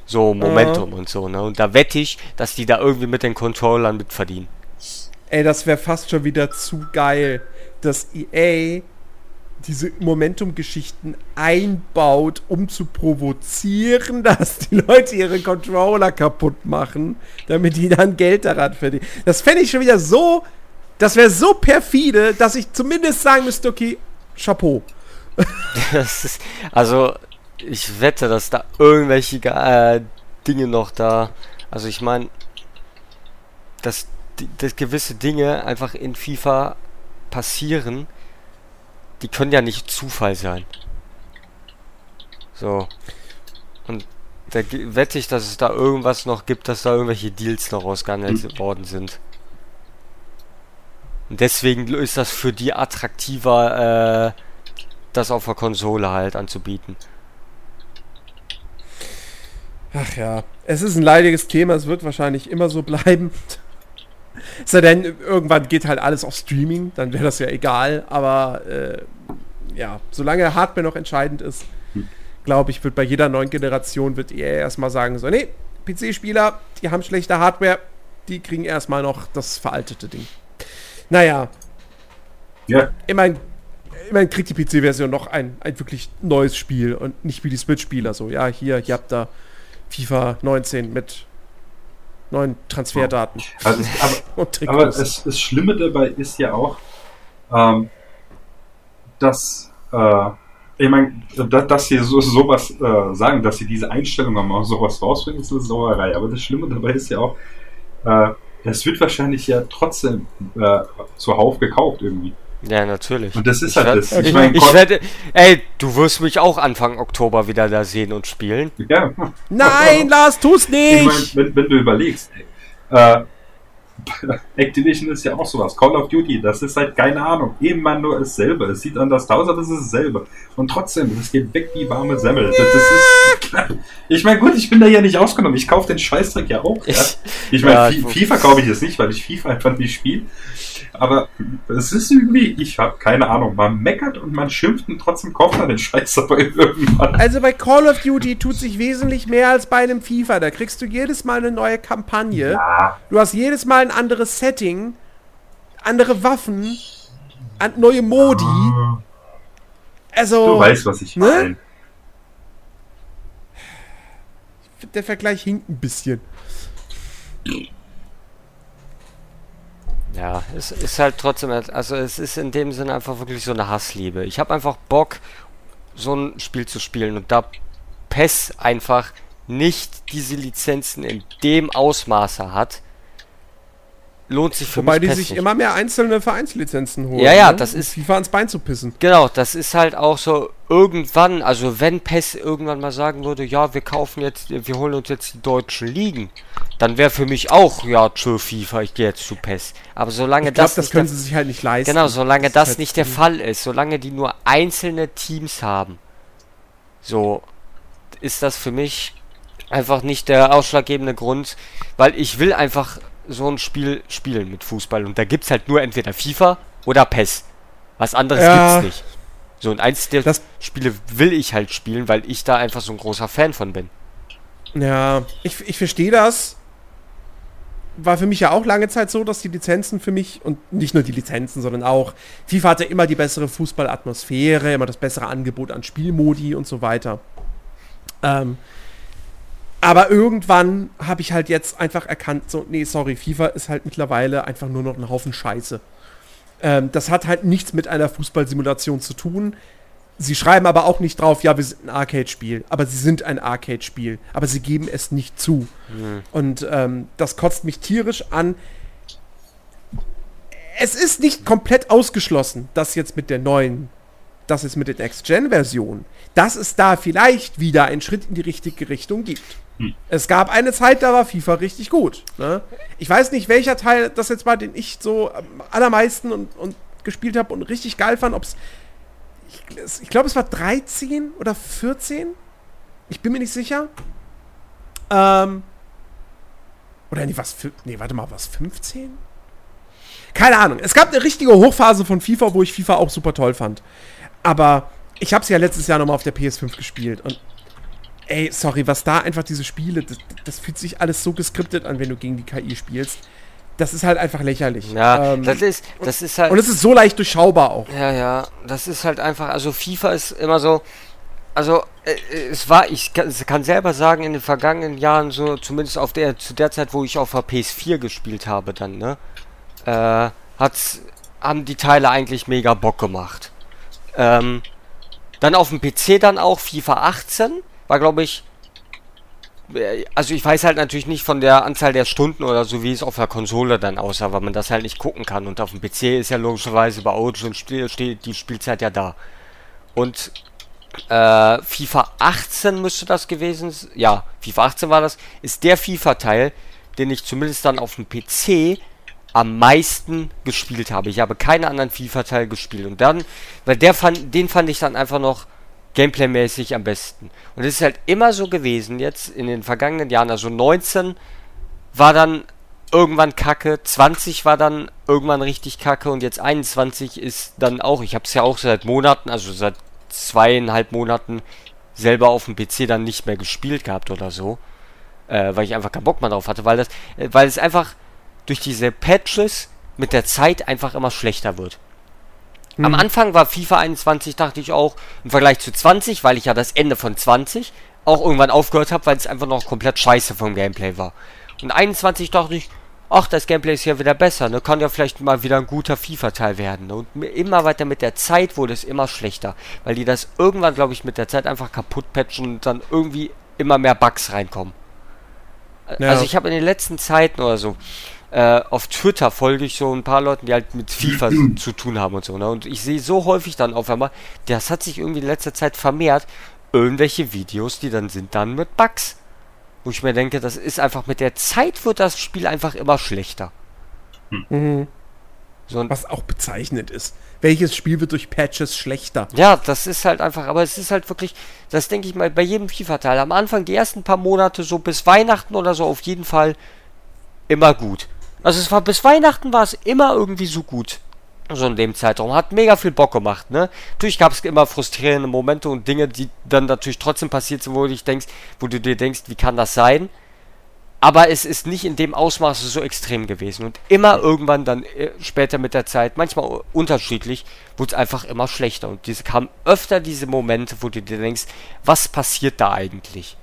So Momentum und so, ne? Und da wette ich, dass die da irgendwie mit den Controllern mitverdienen. Ey, das wäre fast schon wieder zu geil, dass EA diese Momentum-Geschichten einbaut, um zu provozieren, dass die Leute ihre Controller kaputt machen, damit die dann Geld daran verdienen. Das fände ich schon wieder so, das wäre so perfide, dass ich zumindest sagen müsste, okay, Chapeau. Das ist, also, ich wette, dass da irgendwelche Dinge noch da, also ich meine, dass gewisse Dinge einfach in FIFA passieren, die können ja nicht Zufall sein. So. Und da wette ich, dass es da irgendwas noch gibt, dass da irgendwelche Deals noch ausgehandelt worden sind. Und deswegen ist das für die attraktiver, das auf der Konsole halt anzubieten. Ach ja, es ist ein leidiges Thema, es wird wahrscheinlich immer so bleiben. Sei denn, irgendwann geht halt alles auf Streaming, dann wäre das ja egal, aber ja, solange Hardware noch entscheidend ist, glaube ich, wird bei jeder neuen Generation, wird EA erstmal sagen, so, nee, PC-Spieler, die haben schlechte Hardware, die kriegen erstmal noch das veraltete Ding. Naja. Ja. Immerhin kriegt die PC-Version noch ein wirklich neues Spiel und nicht wie die Switch-Spieler so, ja, hier habt ihr FIFA 19 mit neuen Transferdaten. Also, aber das Schlimme dabei ist ja auch, dass ich meine, dass sie sowas sagen, dass sie diese Einstellung haben, auch sowas rausbringen, ist eine Sauerei. Aber das Schlimme dabei ist ja auch, das wird wahrscheinlich ja trotzdem zuhauf gekauft irgendwie. Ja, natürlich. Und das ist halt das. Du wirst mich auch Anfang Oktober wieder da sehen und spielen. Ja. Nein, Lars, tu's nicht! Ich meine, wenn du überlegst, Activision ist ja auch sowas. Call of Duty, das ist halt, keine Ahnung, immer nur dasselbe. Es sieht anders aus, aber es ist dasselbe. Und trotzdem, das geht weg wie warme Semmel. Das ist... Ich meine, gut, ich bin da ja nicht ausgenommen. Ich kaufe den Scheißdreck ja auch. Ja? Ich meine, ja, FIFA kaufe ich jetzt nicht, weil ich FIFA einfach nicht spiele. Aber es ist irgendwie, ich habe keine Ahnung, man meckert und man schimpft und trotzdem kauft man den Scheiß aber irgendwann. Also bei Call of Duty tut sich wesentlich mehr als bei einem FIFA. Da kriegst du jedes Mal eine neue Kampagne. Ja. Du hast jedes Mal ein anderes Setting, andere Waffen, neue Modi. Also, du weißt, was ich meine. Der Vergleich hinkt ein bisschen. Ja, es ist halt trotzdem, also es ist in dem Sinne einfach wirklich so eine Hassliebe. Ich habe einfach Bock, so ein Spiel zu spielen, und da PES einfach nicht diese Lizenzen in dem Ausmaße hat, lohnt sich für mich PES nicht. Wobei die sich immer mehr einzelne Vereinslizenzen holen. Ja, ja, ne? Das ist... FIFA ans Bein zu pissen. Genau, das ist halt auch so irgendwann, also wenn PES irgendwann mal sagen würde, ja, wir holen uns jetzt die deutschen Ligen, dann wäre für mich auch, ja, tschö FIFA, ich gehe jetzt zu PES. Aber solange ich glaub, das können sie sich halt nicht leisten. Genau, solange das nicht der Fall ist, solange die nur einzelne Teams haben, so, ist das für mich einfach nicht der ausschlaggebende Grund, weil ich will einfach so ein Spiel spielen mit Fußball, und da gibt's halt nur entweder FIFA oder PES. Was anderes gibt's nicht. So, und eins der Spiele will ich halt spielen, weil ich da einfach so ein großer Fan von bin. Ja, ich verstehe das. War für mich ja auch lange Zeit so, dass die Lizenzen für mich, und nicht nur die Lizenzen, sondern auch, FIFA hatte immer die bessere Fußballatmosphäre, immer das bessere Angebot an Spielmodi und so weiter. Aber irgendwann habe ich halt jetzt einfach erkannt, so, nee, sorry, FIFA ist halt mittlerweile einfach nur noch ein Haufen Scheiße. Das hat halt nichts mit einer Fußballsimulation zu tun. Sie schreiben aber auch nicht drauf, ja, wir sind ein Arcade-Spiel. Aber sie sind ein Arcade-Spiel. Aber sie geben es nicht zu. Mhm. Und das kotzt mich tierisch an. Es ist nicht komplett ausgeschlossen, dass jetzt mit der neuen, dass es mit der Next-Gen-Version, dass es da vielleicht wieder einen Schritt in die richtige Richtung gibt. Mhm. Es gab eine Zeit, da war FIFA richtig gut. Ne? Ich weiß nicht, welcher Teil das jetzt war, den ich so am allermeisten und gespielt habe und richtig geil fand, ob es... Ich glaube, es war 13 oder 14. Ich bin mir nicht sicher. Oder nee, was 15? Keine Ahnung. Es gab eine richtige Hochphase von FIFA, wo ich FIFA auch super toll fand. Aber ich habe es ja letztes Jahr nochmal auf der PS5 gespielt. Und ey, sorry, was da einfach diese Spiele... Das fühlt sich alles so geskriptet an, wenn du gegen die KI spielst. Das ist halt einfach lächerlich. Ja, das ist halt... Und es ist so leicht durchschaubar auch. Ja, ja, das ist halt einfach... Also FIFA ist immer so... Also, ich kann selber sagen, in den vergangenen Jahren so, zumindest zu der Zeit, wo ich auf der PS4 gespielt habe dann, ne? Haben die Teile eigentlich mega Bock gemacht. Dann auf dem PC dann auch, FIFA 18, war glaube ich... Also ich weiß halt natürlich nicht von der Anzahl der Stunden oder so, wie es auf der Konsole dann aussah, weil man das halt nicht gucken kann. Und auf dem PC ist ja logischerweise bei Origin steht die Spielzeit ja da. Und FIFA 18 müsste das gewesen sein. Ja, FIFA 18 war das. Ist der FIFA-Teil, den ich zumindest dann auf dem PC am meisten gespielt habe. Ich habe keinen anderen FIFA-Teil gespielt. Und dann, weil den fand ich dann einfach noch Gameplay-mäßig am besten. Und es ist halt immer so gewesen, jetzt in den vergangenen Jahren, also 19 war dann irgendwann kacke, 20 war dann irgendwann richtig kacke und jetzt 21 ist dann auch, ich habe es ja auch seit Monaten, also seit 2,5 Monaten selber auf dem PC dann nicht mehr gespielt gehabt oder so, weil ich einfach keinen Bock mehr drauf hatte, weil es einfach durch diese Patches mit der Zeit einfach immer schlechter wird. Am Anfang war FIFA 21, dachte ich auch, im Vergleich zu 20, weil ich ja das Ende von 20 auch irgendwann aufgehört habe, weil es einfach noch komplett scheiße vom Gameplay war. Und 21 dachte ich, ach, das Gameplay ist ja wieder besser, ne? Kann ja vielleicht mal wieder ein guter FIFA-Teil werden. Ne? Und immer weiter mit der Zeit wurde es immer schlechter, weil die das irgendwann, glaube ich, mit der Zeit einfach kaputt patchen und dann irgendwie immer mehr Bugs reinkommen. Ja. Also ich habe in den letzten Zeiten oder so... auf Twitter folge ich so ein paar Leuten, die halt mit FIFA zu tun haben und so, ne? Und ich sehe so häufig dann auf einmal, das hat sich irgendwie in letzter Zeit vermehrt, irgendwelche Videos, die dann mit Bugs. Wo ich mir denke, das ist einfach mit der Zeit wird das Spiel einfach immer schlechter. Mhm. Was auch bezeichnet ist. Welches Spiel wird durch Patches schlechter? Ja, das ist halt einfach, aber es ist halt wirklich, das denke ich mal, bei jedem FIFA-Teil. Am Anfang, die ersten paar Monate, so bis Weihnachten oder so, auf jeden Fall immer gut. Also es war, bis Weihnachten war es immer irgendwie so gut. So in dem Zeitraum. Hat mega viel Bock gemacht, ne? Natürlich gab es immer frustrierende Momente und Dinge, die dann natürlich trotzdem passiert sind, wo du dir denkst, wie kann das sein? Aber es ist nicht in dem Ausmaß so extrem gewesen. Und immer irgendwann dann später mit der Zeit, manchmal unterschiedlich, wurde es einfach immer schlechter. Und diese kamen öfter diese Momente, wo du dir denkst, was passiert da eigentlich?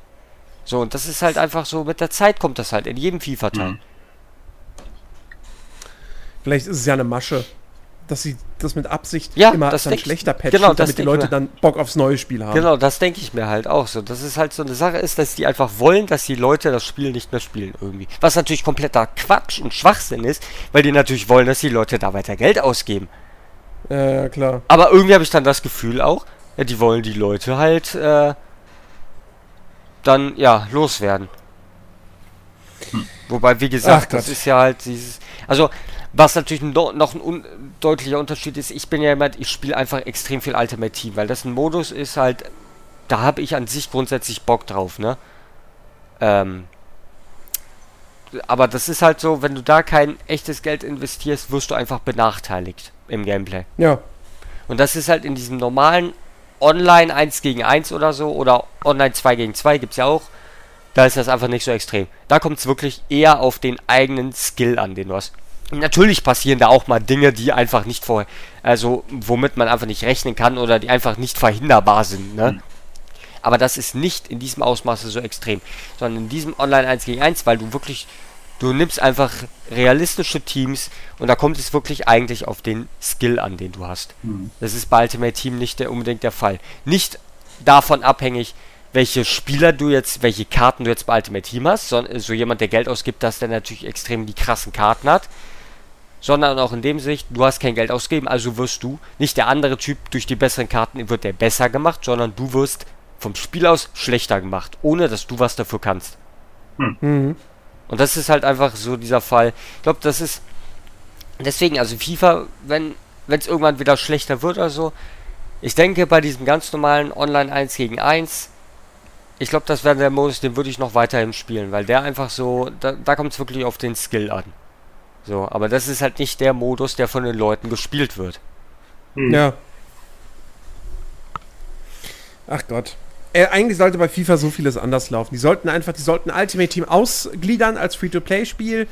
So, und das ist halt einfach so, mit der Zeit kommt das halt in jedem FIFA-Teil. Mhm. Vielleicht ist es ja eine Masche, dass sie das mit Absicht immer als dann schlechter patchen, genau, damit die Leute dann Bock aufs neue Spiel haben. Genau, das denke ich mir halt auch so. Dass es halt so eine Sache ist, dass die einfach wollen, dass die Leute das Spiel nicht mehr spielen irgendwie. Was natürlich kompletter Quatsch und Schwachsinn ist, weil die natürlich wollen, dass die Leute da weiter Geld ausgeben. Ja, klar. Aber irgendwie habe ich dann das Gefühl auch, ja, die wollen die Leute halt dann, ja, loswerden. Hm. Wobei, wie gesagt, das ist ja halt dieses... Also... Was natürlich noch ein deutlicher Unterschied ist, ich bin ja jemand, ich spiele einfach extrem viel Ultimate Team, weil das ein Modus ist halt, da habe ich an sich grundsätzlich Bock drauf, ne? Aber das ist halt so, wenn du da kein echtes Geld investierst, wirst du einfach benachteiligt im Gameplay. Ja. Und das ist halt in diesem normalen Online 1 gegen 1 oder so, oder Online 2 gegen 2 gibt's ja auch, da ist das einfach nicht so extrem. Da kommt es wirklich eher auf den eigenen Skill an, den du hast. Natürlich passieren da auch mal Dinge, die einfach nicht womit man einfach nicht rechnen kann oder die einfach nicht verhinderbar sind, ne? Mhm. Aber das ist nicht in diesem Ausmaße so extrem, sondern in diesem Online 1 gegen 1, weil du nimmst einfach realistische Teams und da kommt es wirklich eigentlich auf den Skill an, den du hast. Mhm. Das ist bei Ultimate Team nicht unbedingt der Fall. Nicht davon abhängig, welche Karten du jetzt bei Ultimate Team hast, sondern so jemand, der Geld ausgibt, dass der natürlich extrem die krassen Karten hat. Sondern auch in dem Sicht, du hast kein Geld ausgegeben, also wirst du, nicht der andere Typ, durch die besseren Karten wird der besser gemacht, sondern du wirst vom Spiel aus schlechter gemacht, ohne dass du was dafür kannst. Mhm. Und das ist halt einfach so dieser Fall. Ich glaube, das ist deswegen, also FIFA, wenn es irgendwann wieder schlechter wird oder so, ich denke bei diesem ganz normalen Online 1 gegen 1, ich glaube, das wäre der Modus, den würde ich noch weiterhin spielen, weil der einfach so, da kommt es wirklich auf den Skill an. So, aber das ist halt nicht der Modus, der von den Leuten gespielt wird. Hm. Ja. Ach Gott. Eigentlich sollte bei FIFA so vieles anders laufen. Die sollten Ultimate Team ausgliedern als Free-to-Play-Spiel.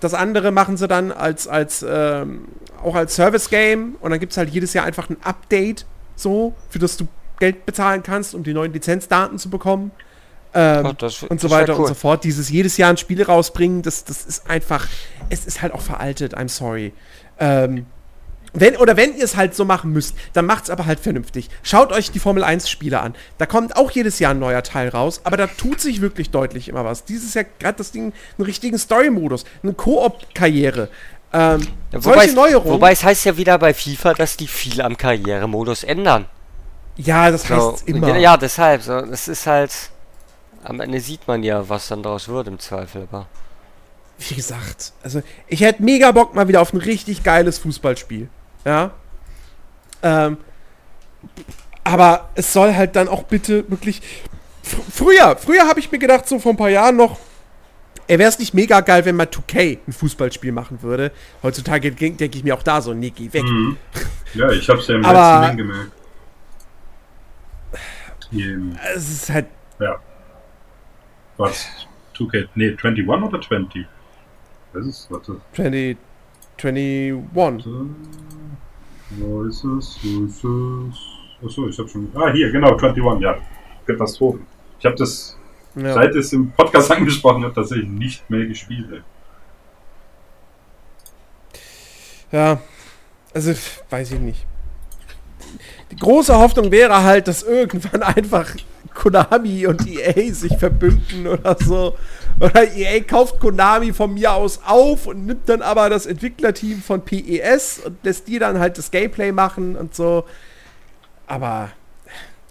Das andere machen sie dann auch als Service-Game. Und dann gibt es halt jedes Jahr einfach ein Update, so, für das du Geld bezahlen kannst, um die neuen Lizenzdaten zu bekommen. Und so weiter und so fort. Dieses jedes Jahr ein Spiel rausbringen, das ist einfach, es ist halt auch veraltet, I'm sorry. Wenn ihr es halt so machen müsst, dann macht's aber halt vernünftig. Schaut euch die Formel 1 Spiele an. Da kommt auch jedes Jahr ein neuer Teil raus, aber da tut sich wirklich deutlich immer was. Dieses Jahr hat das Ding einen richtigen Story-Modus, eine Koop-Karriere. Solche Neuerungen. Wobei es heißt ja wieder bei FIFA, dass die viel am Karrieremodus ändern. Ja, das heißt immer. Ja, deshalb. So, das ist halt... Am Ende sieht man ja, was dann daraus wird, im Zweifel, aber... Wie gesagt, also ich hätte mega Bock mal wieder auf ein richtig geiles Fußballspiel, ja? Aber es soll halt dann auch bitte wirklich... Früher habe ich mir gedacht, so vor ein paar Jahren noch, wäre es nicht mega geil, wenn man 2K ein Fußballspiel machen würde. Heutzutage denke ich mir auch da so, nee, geh weg. Mhm. Ja, ich hab's ja im letzten Ding gemerkt. Es ist halt... Ja. Was? 2K? Nee, 21 oder 20? Was ist das? 21. Wo ist es? Achso, ich hab schon... Ah, hier, genau, 21, ja. Katastrophe. Ich hab das, seit es im Podcast angesprochen habe, tatsächlich nicht mehr gespielt. Ja, also, weiß ich nicht. Die große Hoffnung wäre halt, dass irgendwann einfach... Konami und EA sich verbünden oder so. Oder EA kauft Konami von mir aus auf und nimmt dann aber das Entwicklerteam von PES und lässt die dann halt das Gameplay machen und so. Aber,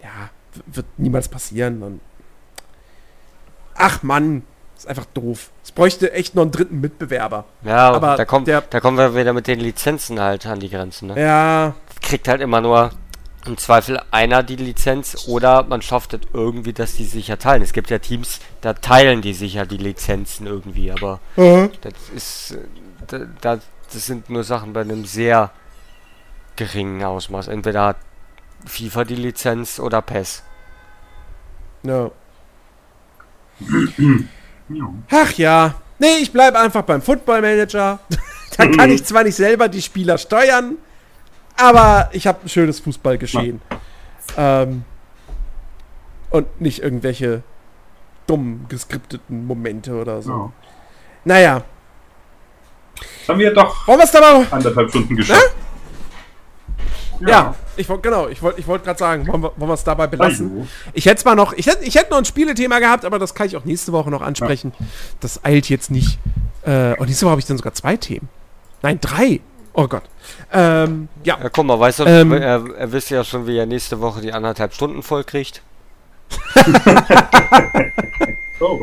ja, wird niemals passieren. Ach Mann, Ist einfach doof. Es bräuchte echt noch einen dritten Mitbewerber. Ja, aber da kommen wir wieder mit den Lizenzen halt an die Grenzen, ne? Ja. Kriegt halt immer nur im Zweifel einer die Lizenz oder man schafft es irgendwie, dass die sich ja teilen. Es gibt ja Teams, da teilen die sich ja die Lizenzen irgendwie, aber das ist, das sind nur Sachen bei einem sehr geringen Ausmaß. Entweder hat FIFA die Lizenz oder PES. No. Ach ja. Nee, ich bleibe einfach beim Football Manager. Da kann ich zwar nicht selber die Spieler steuern, aber ich habe ein schönes Fußballgeschehen. Und nicht irgendwelche dummen, geskripteten Momente oder so. Ja. Naja. Das haben wir doch anderthalb Stunden geschafft. Ja. Ich wollte gerade sagen, wollen wir es dabei belassen? Ich hätte zwar noch, ich hätte noch ein Spielethema gehabt, aber das kann ich auch nächste Woche noch ansprechen. Ja. Das eilt jetzt nicht. Und nächste Woche habe ich dann sogar 2 Themen. Nein, 3. Oh Gott. Ja. Ja, guck mal, weißt du, er wisst ja schon, wie er nächste Woche die 1,5 Stunden voll kriegt. Oh.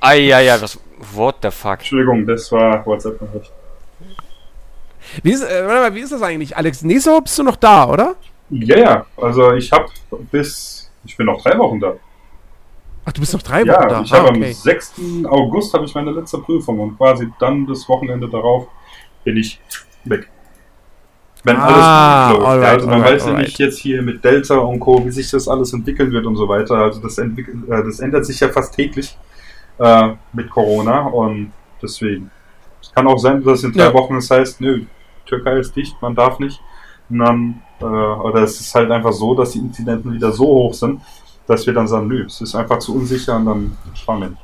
Ah, ja, das, what the fuck. Entschuldigung, das war WhatsApp-Nachricht. Wie ist das eigentlich, Alex? Nächste Woche bist du noch da, oder? Ja, yeah, also ich bin noch 3 Wochen da. Ach, du bist noch 3 Wochen da? Ja, ich habe am 6. August habe ich meine letzte Prüfung und quasi dann das Wochenende darauf bin ich weg. Wenn alles so. Also man weiß ja nicht jetzt hier mit Delta und Co., wie sich das alles entwickeln wird und so weiter. Also das ändert sich ja fast täglich mit Corona und deswegen. Es kann auch sein, dass in 3 Wochen es heißt, nö, Türkei ist dicht, man darf nicht. Und dann, oder es ist halt einfach so, dass die Inzidenzen wieder so hoch sind, dass wir dann sagen, nö, es ist einfach zu unsicher und dann spannend.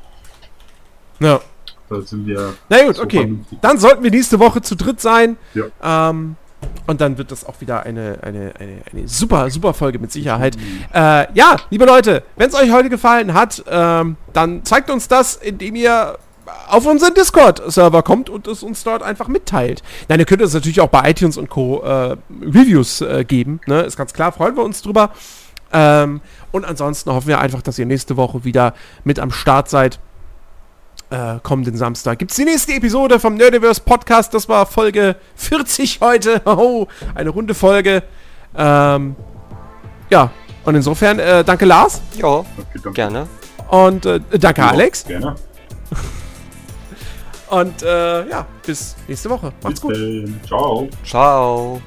Ja. Da sind wir. Na gut, so okay. Vernünftig. Dann sollten wir nächste Woche zu dritt sein. Ja. Und dann wird das auch wieder eine super, super Folge mit Sicherheit. Ja, liebe Leute, wenn es euch heute gefallen hat, dann zeigt uns das, indem ihr auf unseren Discord-Server kommt und es uns dort einfach mitteilt. Nein, ihr könnt uns natürlich auch bei iTunes und Co. Reviews geben, ne? Ist ganz klar, freuen wir uns drüber. Und ansonsten hoffen wir einfach, dass ihr nächste Woche wieder mit am Start seid. Kommenden Samstag gibt's die nächste Episode vom Nerdiverse Podcast. Das war Folge 40 heute. Oh, eine runde Folge. Ja, und insofern danke Lars. Ja, gerne. Und danke Alex. Gerne. Und ja, bis nächste Woche. Macht's gut. Ciao. Ciao.